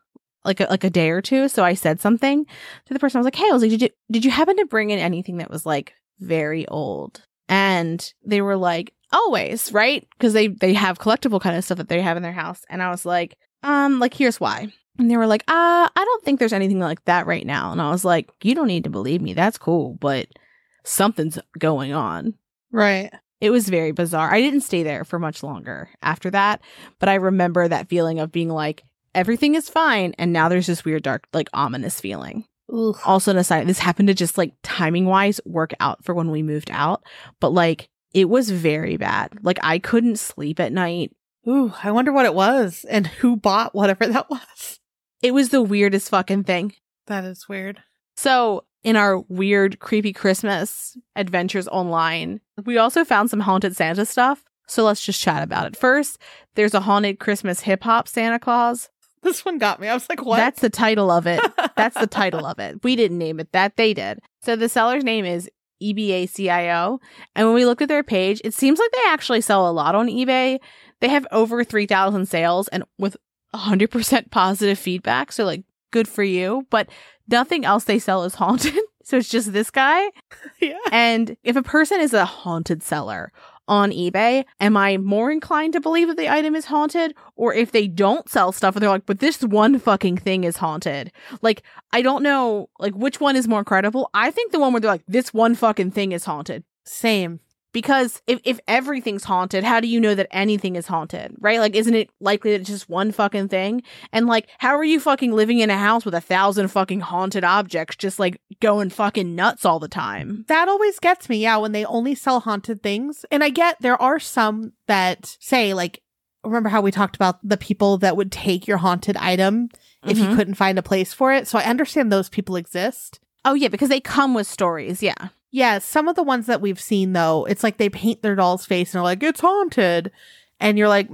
like a day or two. So I said something to the person. I was like, hey, I was like, did you happen to bring in anything that was like very old? And they were like, always, right? Because they have collectible kind of stuff that they have in their house. And I was like, like, here's why. And they were like, I don't think there's anything like that right now. And I was like, you don't need to believe me. That's cool. But something's going on. Right. It was very bizarre. I didn't stay there for much longer after that. But I remember that feeling of being like, everything is fine. And now there's this weird, dark, like ominous feeling. Oof. Also, an aside, this happened to just like timing wise work out for when we moved out. But like, it was very bad. Like, I couldn't sleep at night. Ooh, I wonder what it was and who bought whatever that was. It was the weirdest fucking thing. That is weird. So in our weird, creepy Christmas adventures online, we also found some haunted Santa stuff. So let's just chat about it. First, there's a haunted Christmas hip hop Santa Claus. This one got me. I was like, what? That's the title of it. That's the title of it. We didn't name it that. They did. So the seller's name is EBACIO. And when we looked at their page, it seems like they actually sell a lot on eBay. They have over 3,000 sales and with 100% positive feedback. So like, good for you. But nothing else they sell is haunted. So it's just this guy. Yeah. And if a person is a haunted seller on eBay, am I more inclined to believe that the item is haunted? Or if they don't sell stuff and they're like, but this one fucking thing is haunted. Like, I don't know, like, which one is more credible. I think the one where they're like, this one fucking thing is haunted. Same. Because if everything's haunted, how do you know that anything is haunted, right? Like, isn't it likely that it's just one fucking thing? And like, how are you fucking living in a house with 1,000 fucking haunted objects just like going fucking nuts all the time? That always gets me, yeah, when they only sell haunted things. And I get there are some that say, like, remember how we talked about the people that would take your haunted item if you couldn't find a place for it? So I understand those people exist. Oh, yeah, because they come with stories, yeah. Yeah, some of the ones that we've seen, though, it's like they paint their doll's face and are like, it's haunted. And you're like,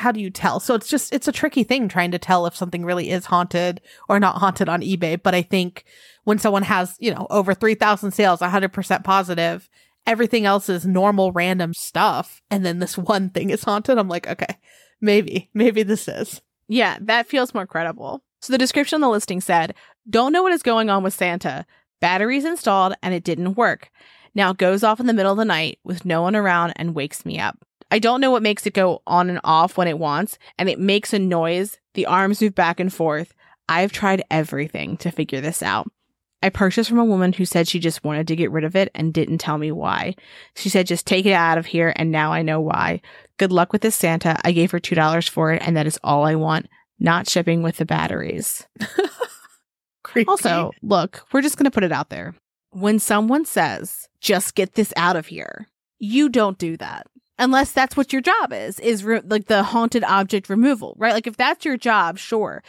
how do you tell? So it's just, it's a tricky thing trying to tell if something really is haunted or not haunted on eBay. But I think when someone has, you know, over 3,000 sales, 100% positive, everything else is normal, random stuff. And then this one thing is haunted. I'm like, okay, maybe this is. Yeah, that feels more credible. So the description on the listing said, don't know what is going on with Santa. Batteries installed and it didn't work. Now it goes off in the middle of the night with no one around and wakes me up. I don't know what makes it go on and off when it wants, and it makes a noise. The arms move back and forth. I've tried everything to figure this out. I purchased from a woman who said she just wanted to get rid of it and didn't tell me why. She said, just take it out of here, and now I know why. Good luck with this, Santa. I gave her $2 for it, and that is all I want. Not shipping with the batteries. Creepy. Also, look, we're just going to put it out there. When someone says, just get this out of here, you don't do that. Unless that's what your job is like the haunted object removal, right? Like, if that's your job, sure.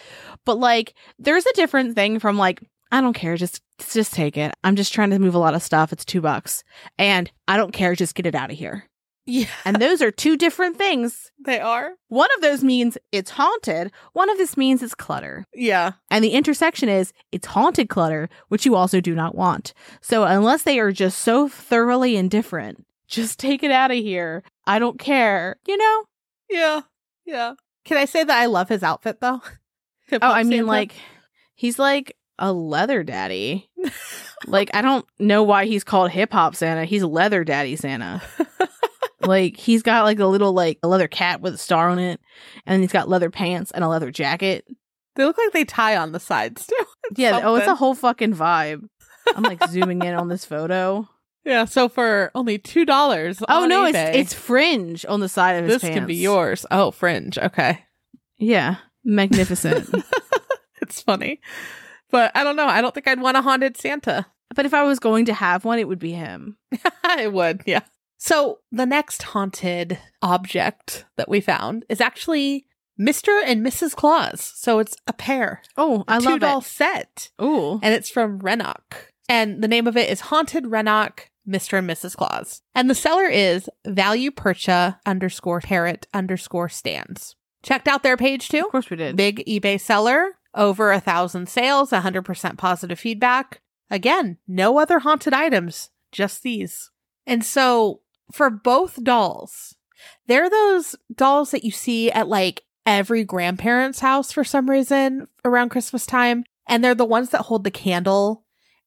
But like, there's a different thing from like, I don't care, just take it. I'm just trying to move a lot of stuff. It's $2. And I don't care, just get it out of here. Yeah. And those are two different things. They are. One of those means it's haunted. One of this means it's clutter. Yeah. And the intersection is it's haunted clutter, which you also do not want. So unless they are just so thoroughly indifferent, just take it out of here. I don't care. You know? Yeah. Yeah. Can I say that I love his outfit, though? Oh, I mean, like, he's like a leather daddy. Like, I don't know why he's called Hip Hop Santa. He's Leather Daddy Santa. Like, he's got like a little, like, a leather cap with a star on it, and he's got leather pants and a leather jacket. They look like they tie on the sides too. Yeah. Something. Oh, it's a whole fucking vibe. I'm like zooming in on this photo. Yeah. So for only $2. Oh no, eBay, it's fringe on the side of his pants. This can be yours. Oh, fringe. Okay. Yeah. Magnificent. It's funny, but I don't know. I don't think I'd want a haunted Santa. But if I was going to have one, it would be him. It would. Yeah. So the next haunted object that we found is actually Mr. and Mrs. Clause. So it's a pair. Oh, I love it. Two-doll set. Ooh. And it's from Rennoc. And the name of it is Haunted Rennoc, Mr. and Mrs. Clause. And the seller is valuepercha_parrot_stands. Checked out their page too? Of course we did. Big eBay seller. Over 1,000 sales, 100% positive feedback. Again, no other haunted items, just these. And so for both dolls, they're those dolls that you see at like every grandparent's house for some reason around Christmas time. And they're the ones that hold the candle,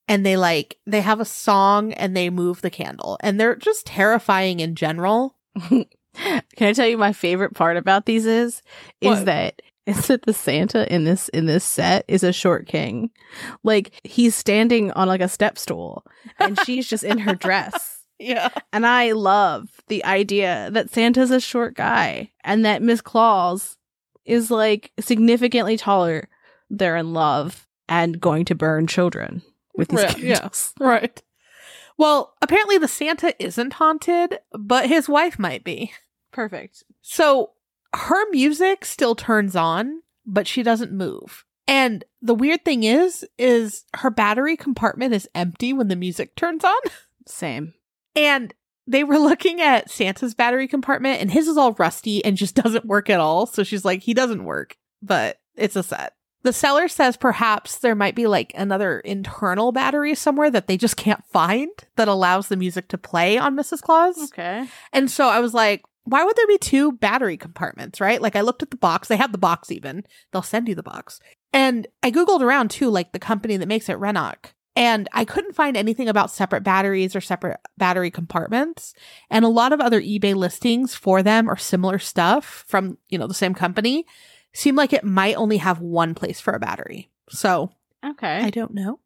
and they like, they have a song and they move the candle, and they're just terrifying in general. Can I tell you my favorite part about these is that the Santa in this set is a short king. Like, he's standing on like a step stool and she's just in her dress. Yeah. And I love the idea that Santa's a short guy and that Miss Claus is like significantly taller. They're in love and going to burn children with these candles. Yeah. Right. Well, apparently the Santa isn't haunted, but his wife might be. Perfect. So her music still turns on, but she doesn't move. And the weird thing is her battery compartment is empty when the music turns on. Same. And they were looking at Santa's battery compartment, and his is all rusty and just doesn't work at all. So she's like, he doesn't work, but it's a set. The seller says perhaps there might be like another internal battery somewhere that they just can't find that allows the music to play on Mrs. Claus. Okay. And so I was like, why would there be two battery compartments, right? Like, I looked at the box. They have the box even. They'll send you the box. And I Googled around too, like the company that makes it, Rennoc. And I couldn't find anything about separate batteries or separate battery compartments. And a lot of other eBay listings for them or similar stuff from, you know, the same company seem like it might only have one place for a battery. So, okay, I don't know.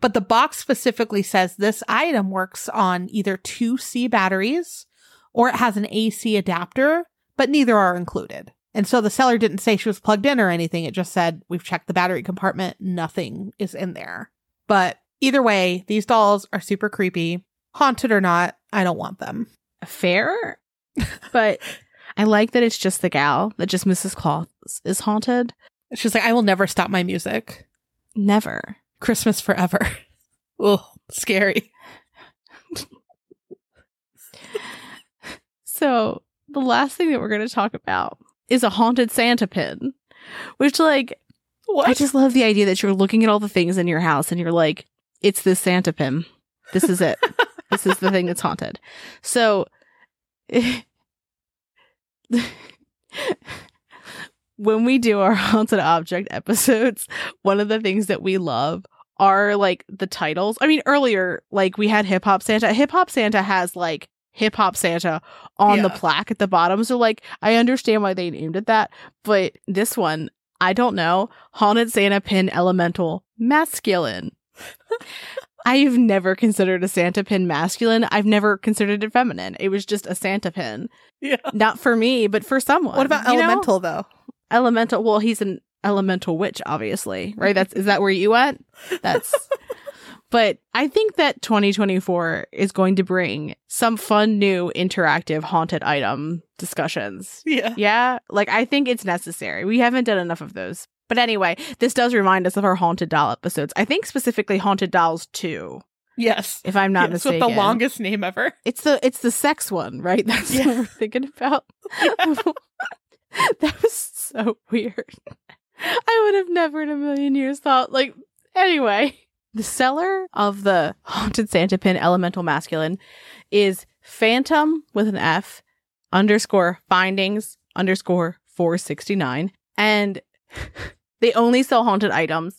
But the box specifically says this item works on either 2C batteries or it has an AC adapter, but neither are included. And so the seller didn't say she was plugged in or anything. It just said, we've checked the battery compartment. Nothing is in there. But either way, these dolls are super creepy. Haunted or not, I don't want them. Fair. But I like that it's just the gal, that just Mrs. Claus is haunted. She's like, I will never stop my music. Never. Christmas forever. Ugh, scary. So the last thing that we're going to talk about is a haunted Santa pin, which, like, what? I just love the idea that you're looking at all the things in your house and you're like, it's this Santa pin. This is it. This is the thing that's haunted. So when we do our haunted object episodes, one of the things that we love are like the titles. I mean, earlier, like, we had Hip Hop Santa. Hip Hop Santa has like Hip Hop Santa on the plaque at the bottom. So, like, I understand why they named it that. But this one, I don't know. Haunted Santa Pin Elemental Masculine. I've never considered a Santa Pin masculine. I've never considered it feminine. It was just a Santa Pin. Yeah. Not for me, but for someone. What about Elemental, though? Elemental. Well, he's an elemental witch, obviously. Right? Is that where you went? That's... But I think that 2024 is going to bring some fun, new, interactive haunted item discussions. Yeah. Yeah. Like, I think it's necessary. We haven't done enough of those. But anyway, this does remind us of our haunted doll episodes. I think specifically haunted dolls, too. Yes. If I'm not mistaken. With the longest name ever. It's the sex one, right? That's what we're thinking about. Yeah. That was so weird. I would have never in a million years thought, like, anyway. The seller of the Haunted Santa Pin Elemental Masculine is Phantom with an F _findings_469. And they only sell haunted items.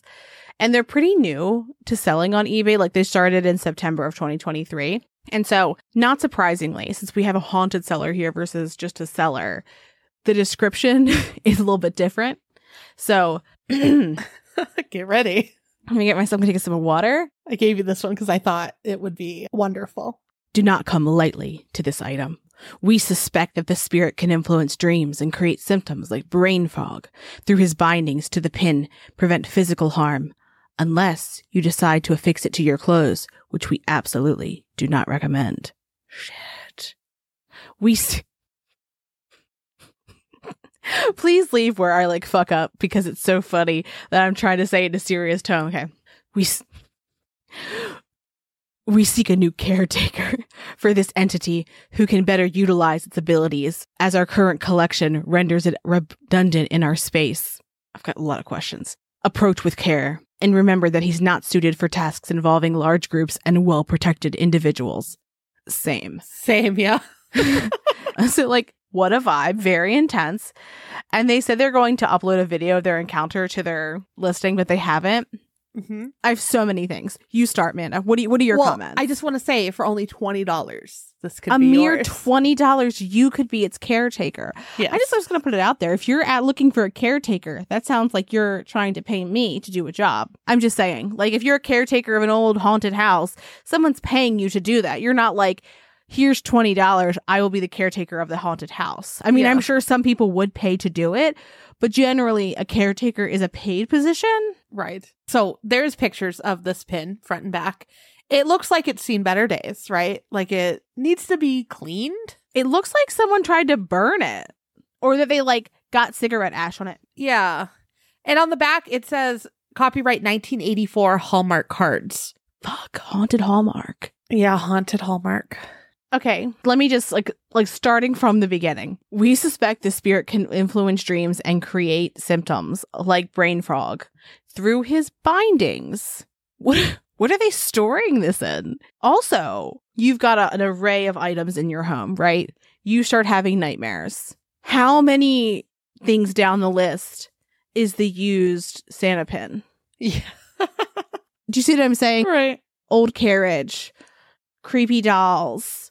And they're pretty new to selling on eBay. Like, they started in September of 2023. And so, not surprisingly, since we have a haunted seller here versus just a seller, the description is a little bit different. So, get ready. Let me get myself to take a sip of water. I gave you this one because I thought it would be wonderful. Do not come lightly to this item. We suspect that the spirit can influence dreams and create symptoms like brain fog through his bindings to the pin, prevent physical harm, unless you decide to affix it to your clothes, which we absolutely do not recommend. Shit. Please leave where I like fuck up because it's so funny that I'm trying to say it in a serious tone. Okay. We seek a new caretaker for this entity who can better utilize its abilities as our current collection renders it redundant in our space. I've got a lot of questions. Approach with care and remember that he's not suited for tasks involving large groups and well-protected individuals. Same, yeah. So, like, what a vibe. Very intense. And they said they're going to upload a video of their encounter to their listing, but they haven't. Mm-hmm. I have so many things. You start, Amanda. What are your comments? I just want to say, for only $20, this could be yours. $20, you could be its caretaker. Yes. I'm just going to put it out there. If you're looking for a caretaker, that sounds like you're trying to pay me to do a job. I'm just saying, like, if you're a caretaker of an old haunted house, someone's paying you to do that. You're not like, here's $20, I will be the caretaker of the haunted house. I mean, yeah. I'm sure some people would pay to do it, but generally a caretaker is a paid position. Right. So there's pictures of this pin front and back. It looks like it's seen better days, right? Like, it needs to be cleaned. It looks like someone tried to burn it or that they like got cigarette ash on it. Yeah. And on the back, it says copyright 1984 Hallmark cards. Fuck, haunted Hallmark. Yeah, haunted Hallmark. Okay, let me just like starting from the beginning. We suspect the spirit can influence dreams and create symptoms like brain fog through his bindings. What are they storing this in? Also, you've got an array of items in your home, right? You start having nightmares. How many things down the list is the used Santa pin? Yeah. Do you see what I'm saying? Right. Old carriage, creepy dolls,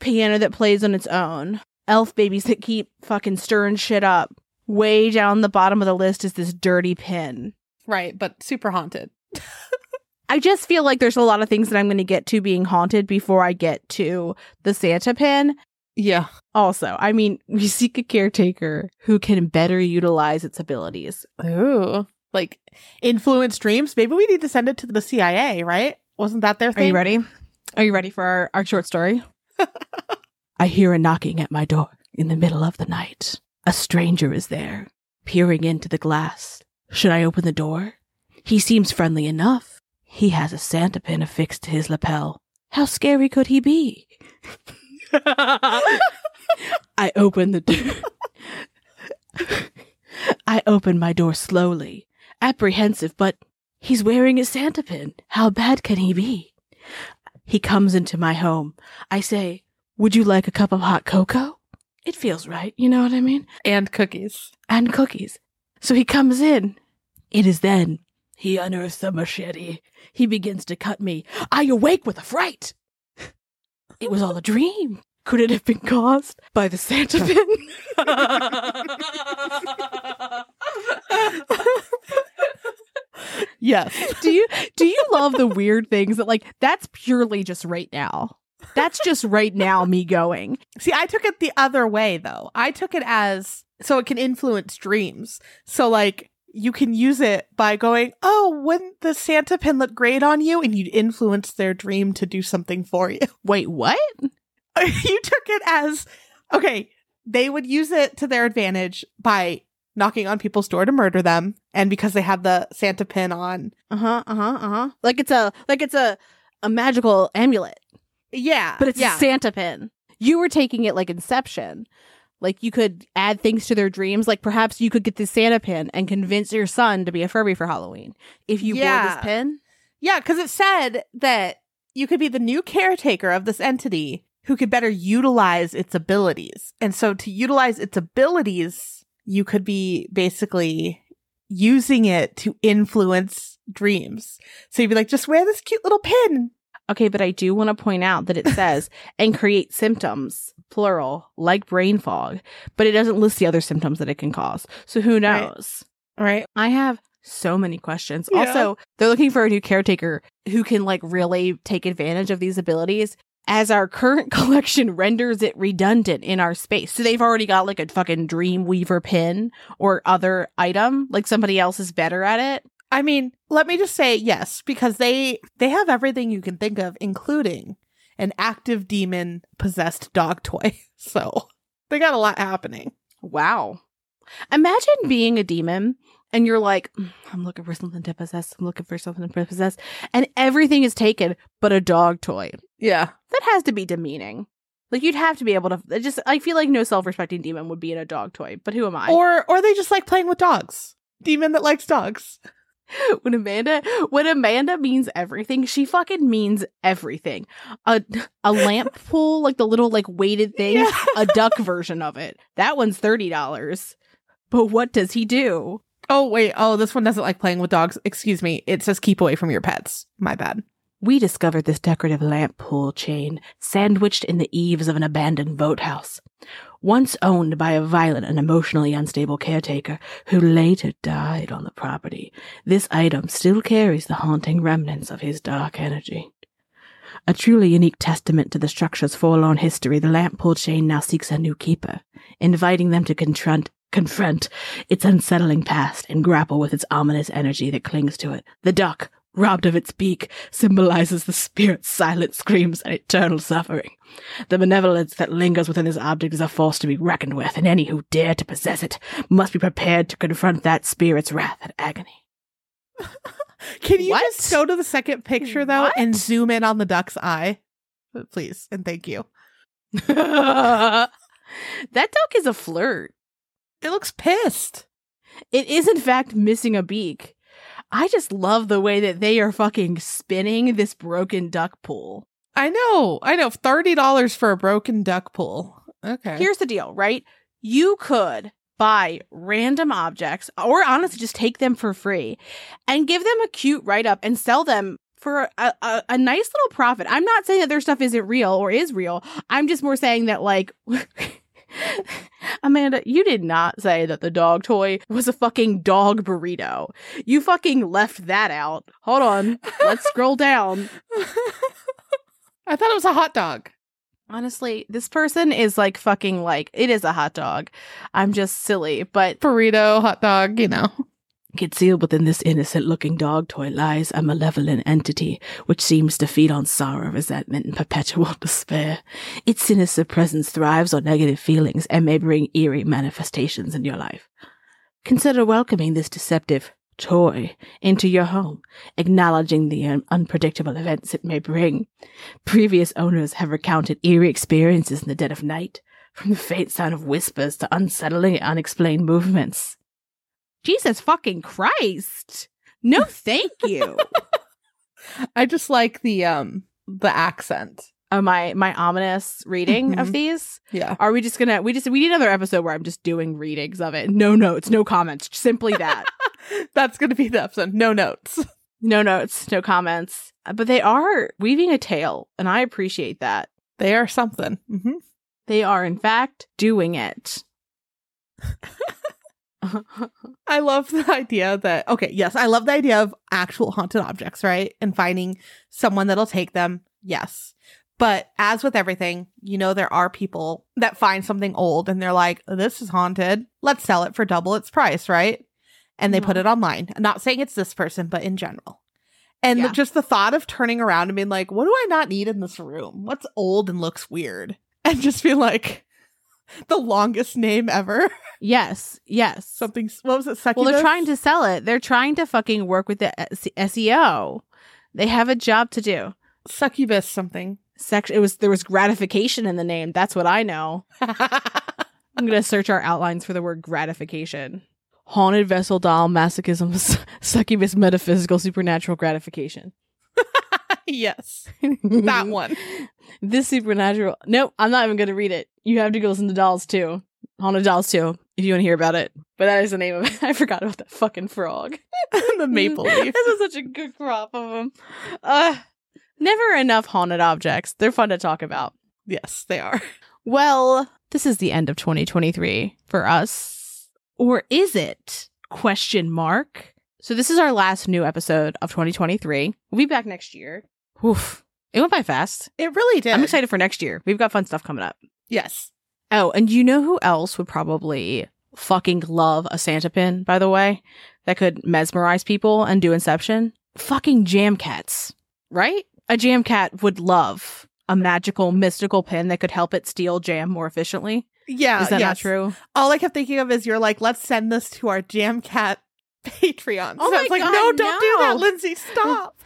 piano that plays on its own, elf babies that keep fucking stirring shit up. Way down the bottom of the list is this dirty pin. Right, but super haunted. I just feel like there's a lot of things that I'm going to get to being haunted before I get to the Santa pin. Yeah. Also, I mean, we seek a caretaker who can better utilize its abilities. Ooh. Like, influence dreams? Maybe we need to send it to the CIA, right? Wasn't that their thing? Are you ready? Are you ready for our short story? I hear a knocking at my door in the middle of the night. A stranger is there, peering into the glass. Should I open the door? He seems friendly enough. He has a Santa pin affixed to his lapel. How scary could he be? I open my door slowly, apprehensive, but he's wearing a Santa pin. How bad can he be? He comes into my home. I say, would you like a cup of hot cocoa? It feels right, you know what I mean? And cookies. So he comes in. It is then he unearths a machete. He begins to cut me. I awake with a fright. It was all a dream. Could it have been caused by the Santa pin? Yes. Do you love the weird things that, like, that's purely just right now? That's just right now me going. See, I took it the other way, though. I took it as, so it can influence dreams. So, like, you can use it by going, oh, wouldn't the Santa pin look great on you? And you'd influence their dream to do something for you. Wait, what? You took it as, okay, they would use it to their advantage by knocking on people's door to murder them, and because they had the Santa pin on. Like it's a a magical amulet. Yeah. But it's a Santa pin. You were taking it like Inception. Like, you could add things to their dreams. Like, perhaps you could get this Santa pin and convince your son to be a Furby for Halloween if you wore this pin. Yeah, because it said that you could be the new caretaker of this entity who could better utilize its abilities. And so to utilize its abilities, you could be basically using it to influence dreams. So you'd be like, just wear this cute little pin. Okay, but I do want to point out that it says, and create symptoms, plural, like brain fog, but it doesn't list the other symptoms that it can cause. So who knows? Right. I have so many questions. Yeah. Also, they're looking for a new caretaker who can like really take advantage of these abilities, as our current collection renders it redundant in our space. So they've already got like a fucking Dreamweaver pin or other item. Like, somebody else is better at it. I mean, let me just say yes, because they have everything you can think of, including an active demon-possessed dog toy. So they got a lot happening. Wow. Imagine being a demon and you're like, I'm looking for something to possess. And everything is taken but a dog toy. Yeah. That has to be demeaning. Like, you'd have to be able to just, I feel like no self-respecting demon would be in a dog toy, but who am I? Or they just like playing with dogs. Demon that likes dogs. When Amanda means everything, she fucking means everything. A lamp pole, like the little like weighted thing, a duck version of it. That one's $30. But what does he do? Oh, wait. Oh, this one doesn't like playing with dogs. Excuse me. It says keep away from your pets. My bad. We discovered this decorative lamp pole chain sandwiched in the eaves of an abandoned boathouse, once owned by a violent and emotionally unstable caretaker who later died on the property. This item still carries the haunting remnants of his dark energy. A truly unique testament to the structure's forlorn history, the lamp pole chain now seeks a new keeper, inviting them to confront its unsettling past and grapple with its ominous energy that clings to it. The duck, robbed of its beak, symbolizes the spirit's silent screams and eternal suffering. The malevolence that lingers within this object is a force to be reckoned with, and any who dare to possess it must be prepared to confront that spirit's wrath and agony. Can you just go to the second picture, though, and zoom in on the duck's eye? Please, and thank you. That duck is a flirt. It looks pissed. It is, in fact, missing a beak. I just love the way that they are fucking spinning this broken duck pool. I know. $30 for a broken duck pool. Okay. Here's the deal, right? You could buy random objects, or honestly just take them for free and give them a cute write-up and sell them for a nice little profit. I'm not saying that their stuff isn't real or is real. I'm just more saying that, like... Amanda, you did not say that the dog toy was a fucking dog burrito. You fucking left that out. Hold on. Let's scroll down. I thought it was a hot dog. Honestly, this person is like fucking like, it is a hot dog. I'm just silly, but... Burrito, hot dog, you know. Concealed within this innocent-looking dog toy lies a malevolent entity which seems to feed on sorrow, resentment, and perpetual despair. Its sinister presence thrives on negative feelings and may bring eerie manifestations in your life. Consider welcoming this deceptive toy into your home, acknowledging the unpredictable events it may bring. Previous owners have recounted eerie experiences in the dead of night, from the faint sound of whispers to unsettling and unexplained movements. Jesus fucking Christ. No, thank you. I just like the accent. My ominous reading of these. Yeah. Are we just gonna we need another episode where I'm just doing readings of it. No notes, no comments. Simply that. That's gonna be the episode. No notes. No notes, no comments. But they are weaving a tale, and I appreciate that. They are something. Mm-hmm. They are, in fact, doing it. I love the idea that, okay, yes, I love the idea of actual haunted objects, right? And finding someone that'll take them. Yes. But as with everything, you know, there are people that find something old and they're like, this is haunted. Let's sell it for double its price, right? And they put it online. I'm not saying it's this person, but in general. And just the thought of turning around and being like, what do I not need in this room? What's old and looks weird? And just feel like... The longest name ever. Yes. Something. What was it? Succubus? Well, they're trying to sell it. They're trying to fucking work with the SEO. They have a job to do. Succubus something. There was gratification in the name. That's what I know. I'm gonna search our outlines for the word gratification. Haunted vessel doll masochism succubus metaphysical supernatural gratification. Yes. That one. This supernatural. Nope, I'm not even gonna read it. You have to go listen to Dolls Too. Haunted Dolls Too, if you want to hear about it. But that is the name of it. I forgot about that fucking frog. The maple leaf. This was such a good crop of them. Never enough haunted objects. They're fun to talk about. Yes, they are. Well, this is the end of 2023 for us. Or is it? ? So this is our last new episode of 2023. We'll be back next year. Oof. It went by fast. It really did. I'm excited for next year. We've got fun stuff coming up. Yes. Oh, and you know who else would probably fucking love a Santa pin, by the way, that could mesmerize people and do Inception? Fucking jam cats, right? A jam cat would love a magical, mystical pin that could help it steal jam more efficiently. Yeah. Is that not true? All I kept thinking of is you're like, let's send this to our jam cat Patreon. Oh, so my God, no, don't do that, Lindsay, stop.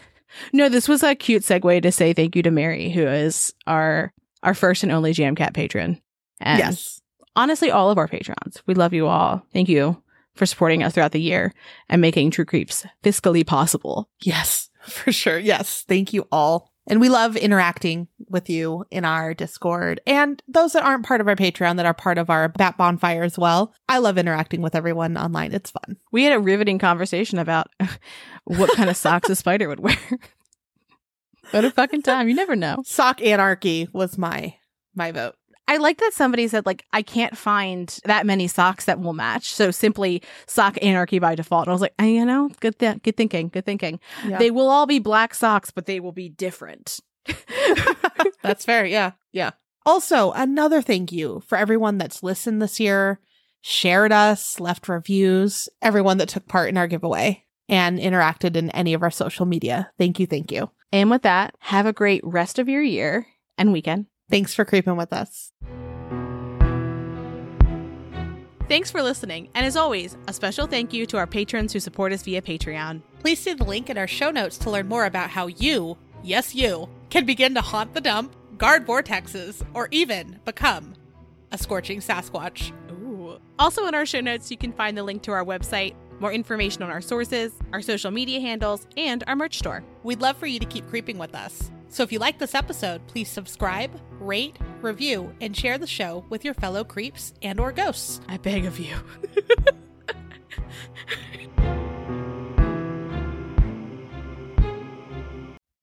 No, this was a cute segue to say thank you to Mary, who is our first and only Jamcat patron. And yes, honestly, all of our patrons, we love you all. Thank you for supporting us throughout the year and making True Creeps fiscally possible. Yes, for sure. Yes, thank you all. And we love interacting with you in our Discord and those that aren't part of our Patreon that are part of our Bat Bonfire as well. I love interacting with everyone online. It's fun. We had a riveting conversation about what kind of socks a spider would wear. What a fucking time. You never know. Sock anarchy was my vote. I like that somebody said, like, I can't find that many socks that will match. So simply sock anarchy by default. And I was like, you know, good thinking. Yeah. They will all be black socks, but they will be different. That's fair. Yeah. Yeah. Also, another thank you for everyone that's listened this year, shared us, left reviews, everyone that took part in our giveaway and interacted in any of our social media. Thank you. Thank you. And with that, have a great rest of your year and weekend. Thanks for creeping with us. Thanks for listening. And as always, a special thank you to our patrons who support us via Patreon. Please see the link in our show notes to learn more about how you, yes you, can begin to haunt the dump, guard vortexes, or even become a scorching Sasquatch. Ooh. Also in our show notes, you can find the link to our website, more information on our sources, our social media handles, and our merch store. We'd love for you to keep creeping with us. So if you like this episode, please subscribe, rate, review, and share the show with your fellow creeps and or ghosts. I beg of you.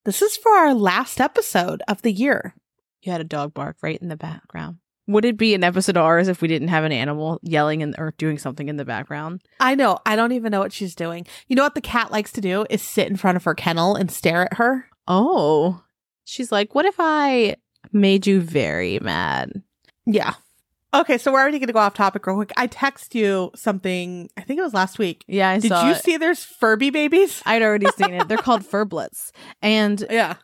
This is for our last episode of the year. You had a dog bark right in the background. Would it be an episode of ours if we didn't have an animal yelling or doing something in the background? I know. I don't even know what she's doing. You know what the cat likes to do is sit in front of her kennel and stare at her. Oh. She's like, what if I made you very mad? Yeah. Okay, so we're already going to go off topic real quick. I texted you something, I think it was last week. Yeah, Did you see there's Furby babies? I'd already seen it. They're called Furblets. And yeah.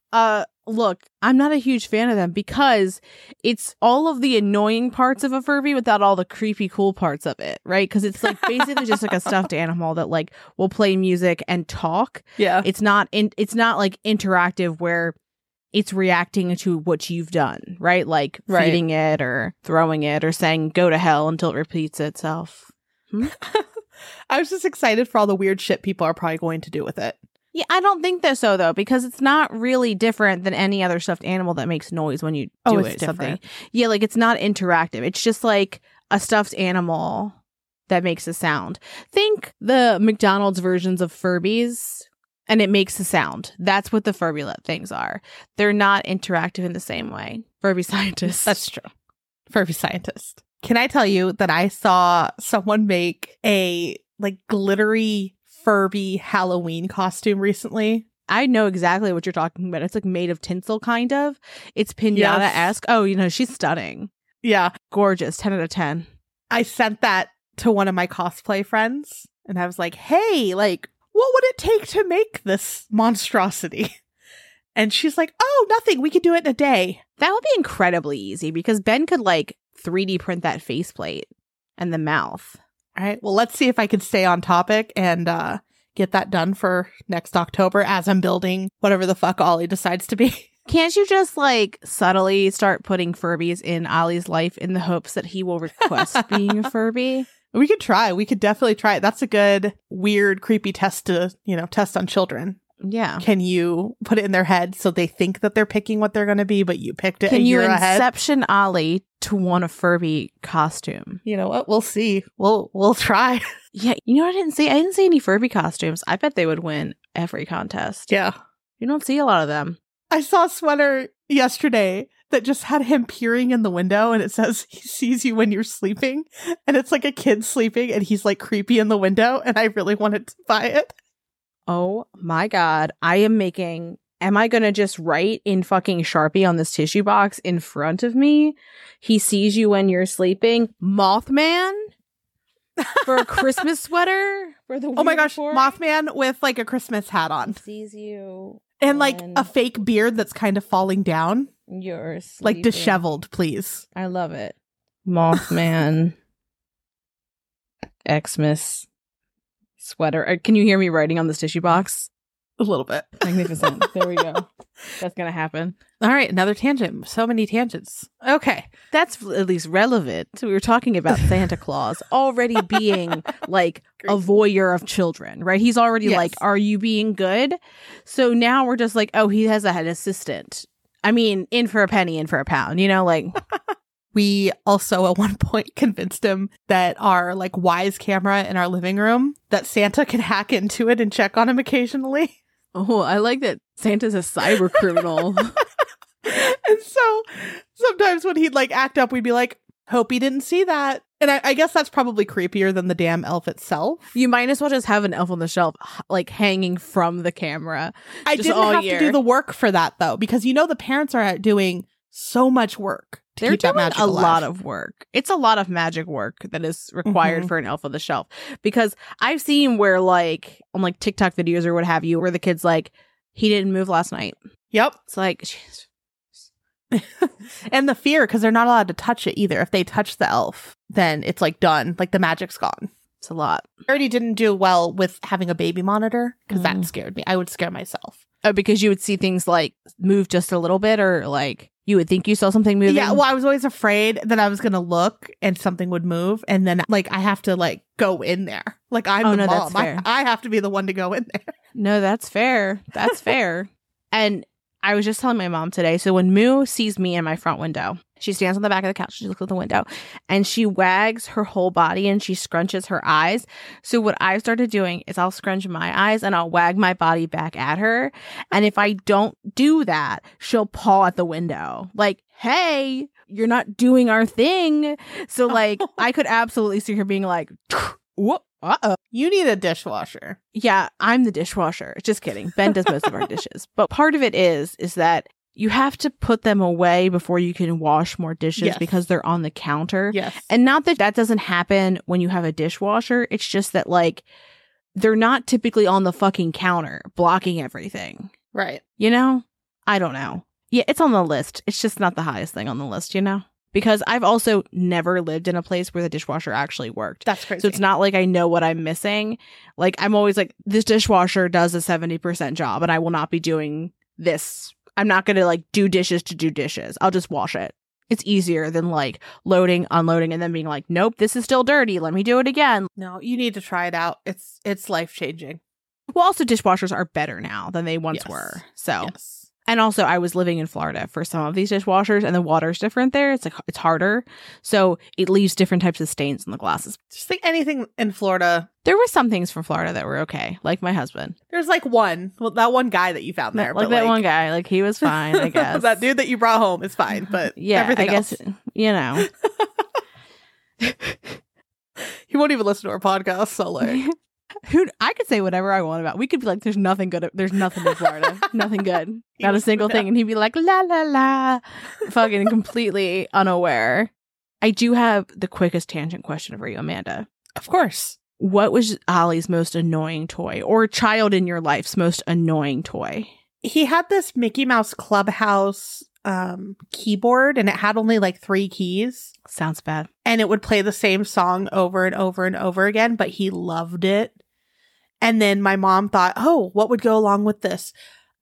Look, I'm not a huge fan of them because it's all of the annoying parts of a Furby without all the creepy cool parts of it, right? Because it's like basically just like a stuffed animal that like will play music and talk. Yeah. It's not like interactive where it's reacting to what you've done, right? Like feeding it or throwing it or saying go to hell until it repeats itself. I was just excited for all the weird shit people are probably going to do with it. Yeah, I don't think that's so, though, because it's not really different than any other stuffed animal that makes noise when you do something. Yeah, like it's not interactive. It's just like a stuffed animal that makes a sound. Think the McDonald's versions of Furbies. And it makes a sound. That's what the Furbylet things are. They're not interactive in the same way. Furby scientist. That's true. Furby scientist. Can I tell you that I saw someone make a like glittery Furby Halloween costume recently? I know exactly what you're talking about. It's like made of tinsel, kind of. It's pinata-esque. Yes. Oh, you know, she's stunning. Yeah. Gorgeous. 10 out of 10. I sent that to one of my cosplay friends. And I was like, hey, like, what would it take to make this monstrosity? And she's like, oh, nothing. We could do it in a day. That would be incredibly easy because Ben could like 3D print that faceplate and the mouth. All right. Well, let's see if I can stay on topic and get that done for next October as I'm building whatever the fuck Ollie decides to be. Can't you just like subtly start putting Furbies in Ollie's life in the hopes that he will request being a Furby? We could try. We could definitely try it. That's a good, weird, creepy test to, you know, test on children. Yeah. Can you put it in their head so they think that they're picking what they're going to be, but you picked it Can a year ahead? Can you inception Ollie to want a Furby costume? You know what? We'll see. We'll try. Yeah. You know what I didn't see? I didn't see any Furby costumes. I bet they would win every contest. Yeah. You don't see a lot of them. I saw a sweater yesterday that just had him peering in the window, and it says he sees you when you're sleeping, and it's like a kid sleeping, and he's like creepy in the window, and I really wanted to buy it. Oh my God. Am I going to just write in fucking Sharpie on this tissue box in front of me? He sees you when you're sleeping. Mothman for a Christmas sweater? For the oh my gosh. Boy? Mothman with like a Christmas hat on. He sees you. And like a fake beard that's kind of falling down. You're sleeping. Like disheveled, please. I love it. Mothman. Xmas. Sweater. Can you hear me writing on this tissue box? A little bit. Magnificent. There we go. That's going to happen. All right. Another tangent. So many tangents. Okay. That's at least relevant. So we were talking about Santa Claus already being like a voyeur of children, right? He's already like, are you being good? So now we're just like, oh, he has an assistant. I mean, in for a penny, in for a pound, you know, like... We also at one point convinced him that our like wise camera in our living room, that Santa could hack into it and check on him occasionally. Oh, I like that Santa's a cyber criminal. And so sometimes when he'd like act up, we'd be like, hope he didn't see that. And I guess that's probably creepier than the damn elf itself. You might as well just have an elf on the shelf like hanging from the camera. I didn't have to do the work for that, though, because, you know, the parents are doing so much work. They're doing a lot of work. It's a lot of magic work that is required for an elf on the shelf, because I've seen where like on like TikTok videos or what have you, where the kid's like, he didn't move last night. Yep. It's like, and the fear, because they're not allowed to touch it either. If they touch the elf, then it's like done. Like the magic's gone. It's a lot. I already didn't do well with having a baby monitor because that scared me. I would scare myself. Oh, because you would see things like move just a little bit, or like you would think you saw something moving. Yeah, well, I was always afraid that I was going to look and something would move. And then like I have to like go in there. Like I'm the mom. I have to be the one to go in there. No, that's fair. That's fair. And I was just telling my mom today. So when Moo sees me in my front window, she stands on the back of the couch. She looks at the window and she wags her whole body and she scrunches her eyes. So what I've started doing is I'll scrunch my eyes and I'll wag my body back at her. And if I don't do that, she'll paw at the window like, hey, you're not doing our thing. So like I could absolutely see her being like, whoop. Uh-oh. You need a dishwasher. Yeah, I'm the dishwasher. Just kidding. Ben does most of our dishes. But part of it is that you have to put them away before you can wash more dishes because they're on the counter. Yes. And not that that doesn't happen when you have a dishwasher. It's just that like they're not typically on the fucking counter blocking everything. Right. You know? I don't know. Yeah, it's on the list. It's just not the highest thing on the list, you know? Because I've also never lived in a place where the dishwasher actually worked. That's crazy. So it's not like I know what I'm missing. Like, I'm always like, this dishwasher does a 70% job and I will not be doing this. I'm not going to like do dishes to do dishes. I'll just wash it. It's easier than like loading, unloading, and then being like, nope, this is still dirty. Let me do it again. No, you need to try it out. It's life-changing. Well, also dishwashers are better now than they once were. So. Yes. And also, I was living in Florida for some of these dishwashers, and the water's different there. It's like it's harder, so it leaves different types of stains on the glasses. Just think anything in Florida. There were some things from Florida that were okay, like my husband. There's like that one guy that you found there. Like that one guy, like he was fine, I guess. That dude that you brought home is fine, but yeah, everything I guess else. You know. He won't even listen to our podcast, so like. I could say whatever I want about. We could be like, there's nothing in Florida. Nothing good. Not a single thing. And he'd be like, la, la, la. Fucking completely unaware. I do have the quickest tangent question for you, Amanda. Of course. What was Ollie's most annoying toy, or child in your life's most annoying toy? He had this Mickey Mouse Clubhouse keyboard, and it had only like 3 keys. Sounds bad. And it would play the same song over and over and over again, but he loved it. And then my mom thought, oh, what would go along with this?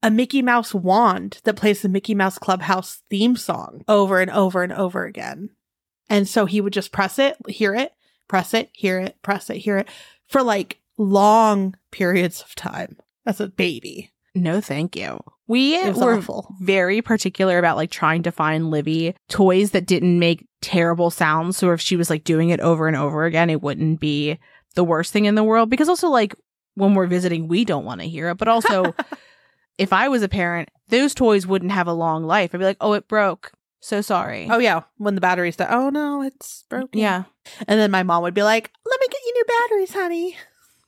a Mickey Mouse wand that plays the Mickey Mouse Clubhouse theme song over and over and over again. And so he would just press it, hear it, press it, hear it, press it, hear it for like long periods of time as a baby. No, thank you. We were awful. Very particular about like trying to find Livy toys that didn't make terrible sounds. So if she was like doing it over and over again, it wouldn't be the worst thing in the world. Because also like when we're visiting, we don't want to hear it. But also if I was a parent, those toys wouldn't have a long life. I'd be like, oh, it broke. So sorry. Oh, yeah. When the batteries die. Oh, no, it's broken. Yeah. And then my mom would be like, let me get you new batteries, honey.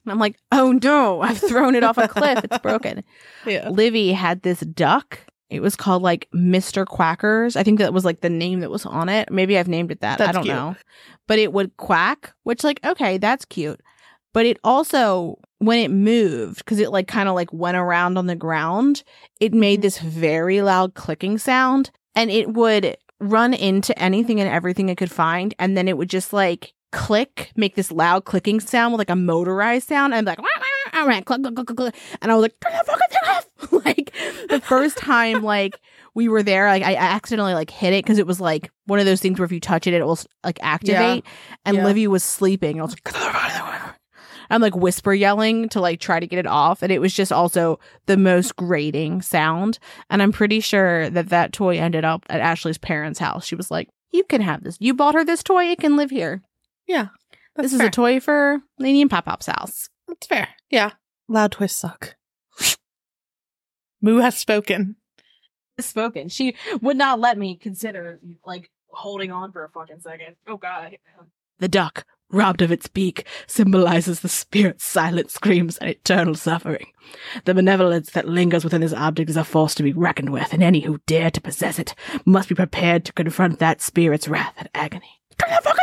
And I'm like, oh, no, I've thrown it off a cliff. It's broken. Yeah. Livy had this duck. It was called like Mr. Quackers. I think that was like the name that was on it. Maybe I've named it that. That's I don't cute. Know. But it would quack, which like, okay, that's cute. But it also, when it moved, because it like kind of like went around on the ground, it made this very loud clicking sound. And it would run into anything and everything it could find. And then it would just like click, make this loud clicking sound with like a motorized sound. And I'd be like, wah, wah, wah, click, click, click, click. And I was like, turn the fucking thing off. Like the first time like we were there, like I accidentally like hit it because it was like one of those things where if you touch it, it will like activate. Yeah. And yeah. Livy was sleeping. And I was like, I'm like whisper yelling to like try to get it off. And it was just also the most grating sound. And I'm pretty sure that that toy ended up at Ashley's parents' house. She was like, you can have this. You bought her this toy. It can live here. Yeah. This fair. Is a toy for Lainey and Pop Pop's house. That's fair. Yeah. Loud toys suck. Moo has spoken. She would not let me consider like holding on for a fucking second. Oh, God. The duck. Robbed of its beak, symbolizes the spirit's silent screams and eternal suffering. The malevolence that lingers within this object is a force to be reckoned with, and any who dare to possess it must be prepared to confront that spirit's wrath and agony. Turn the fuck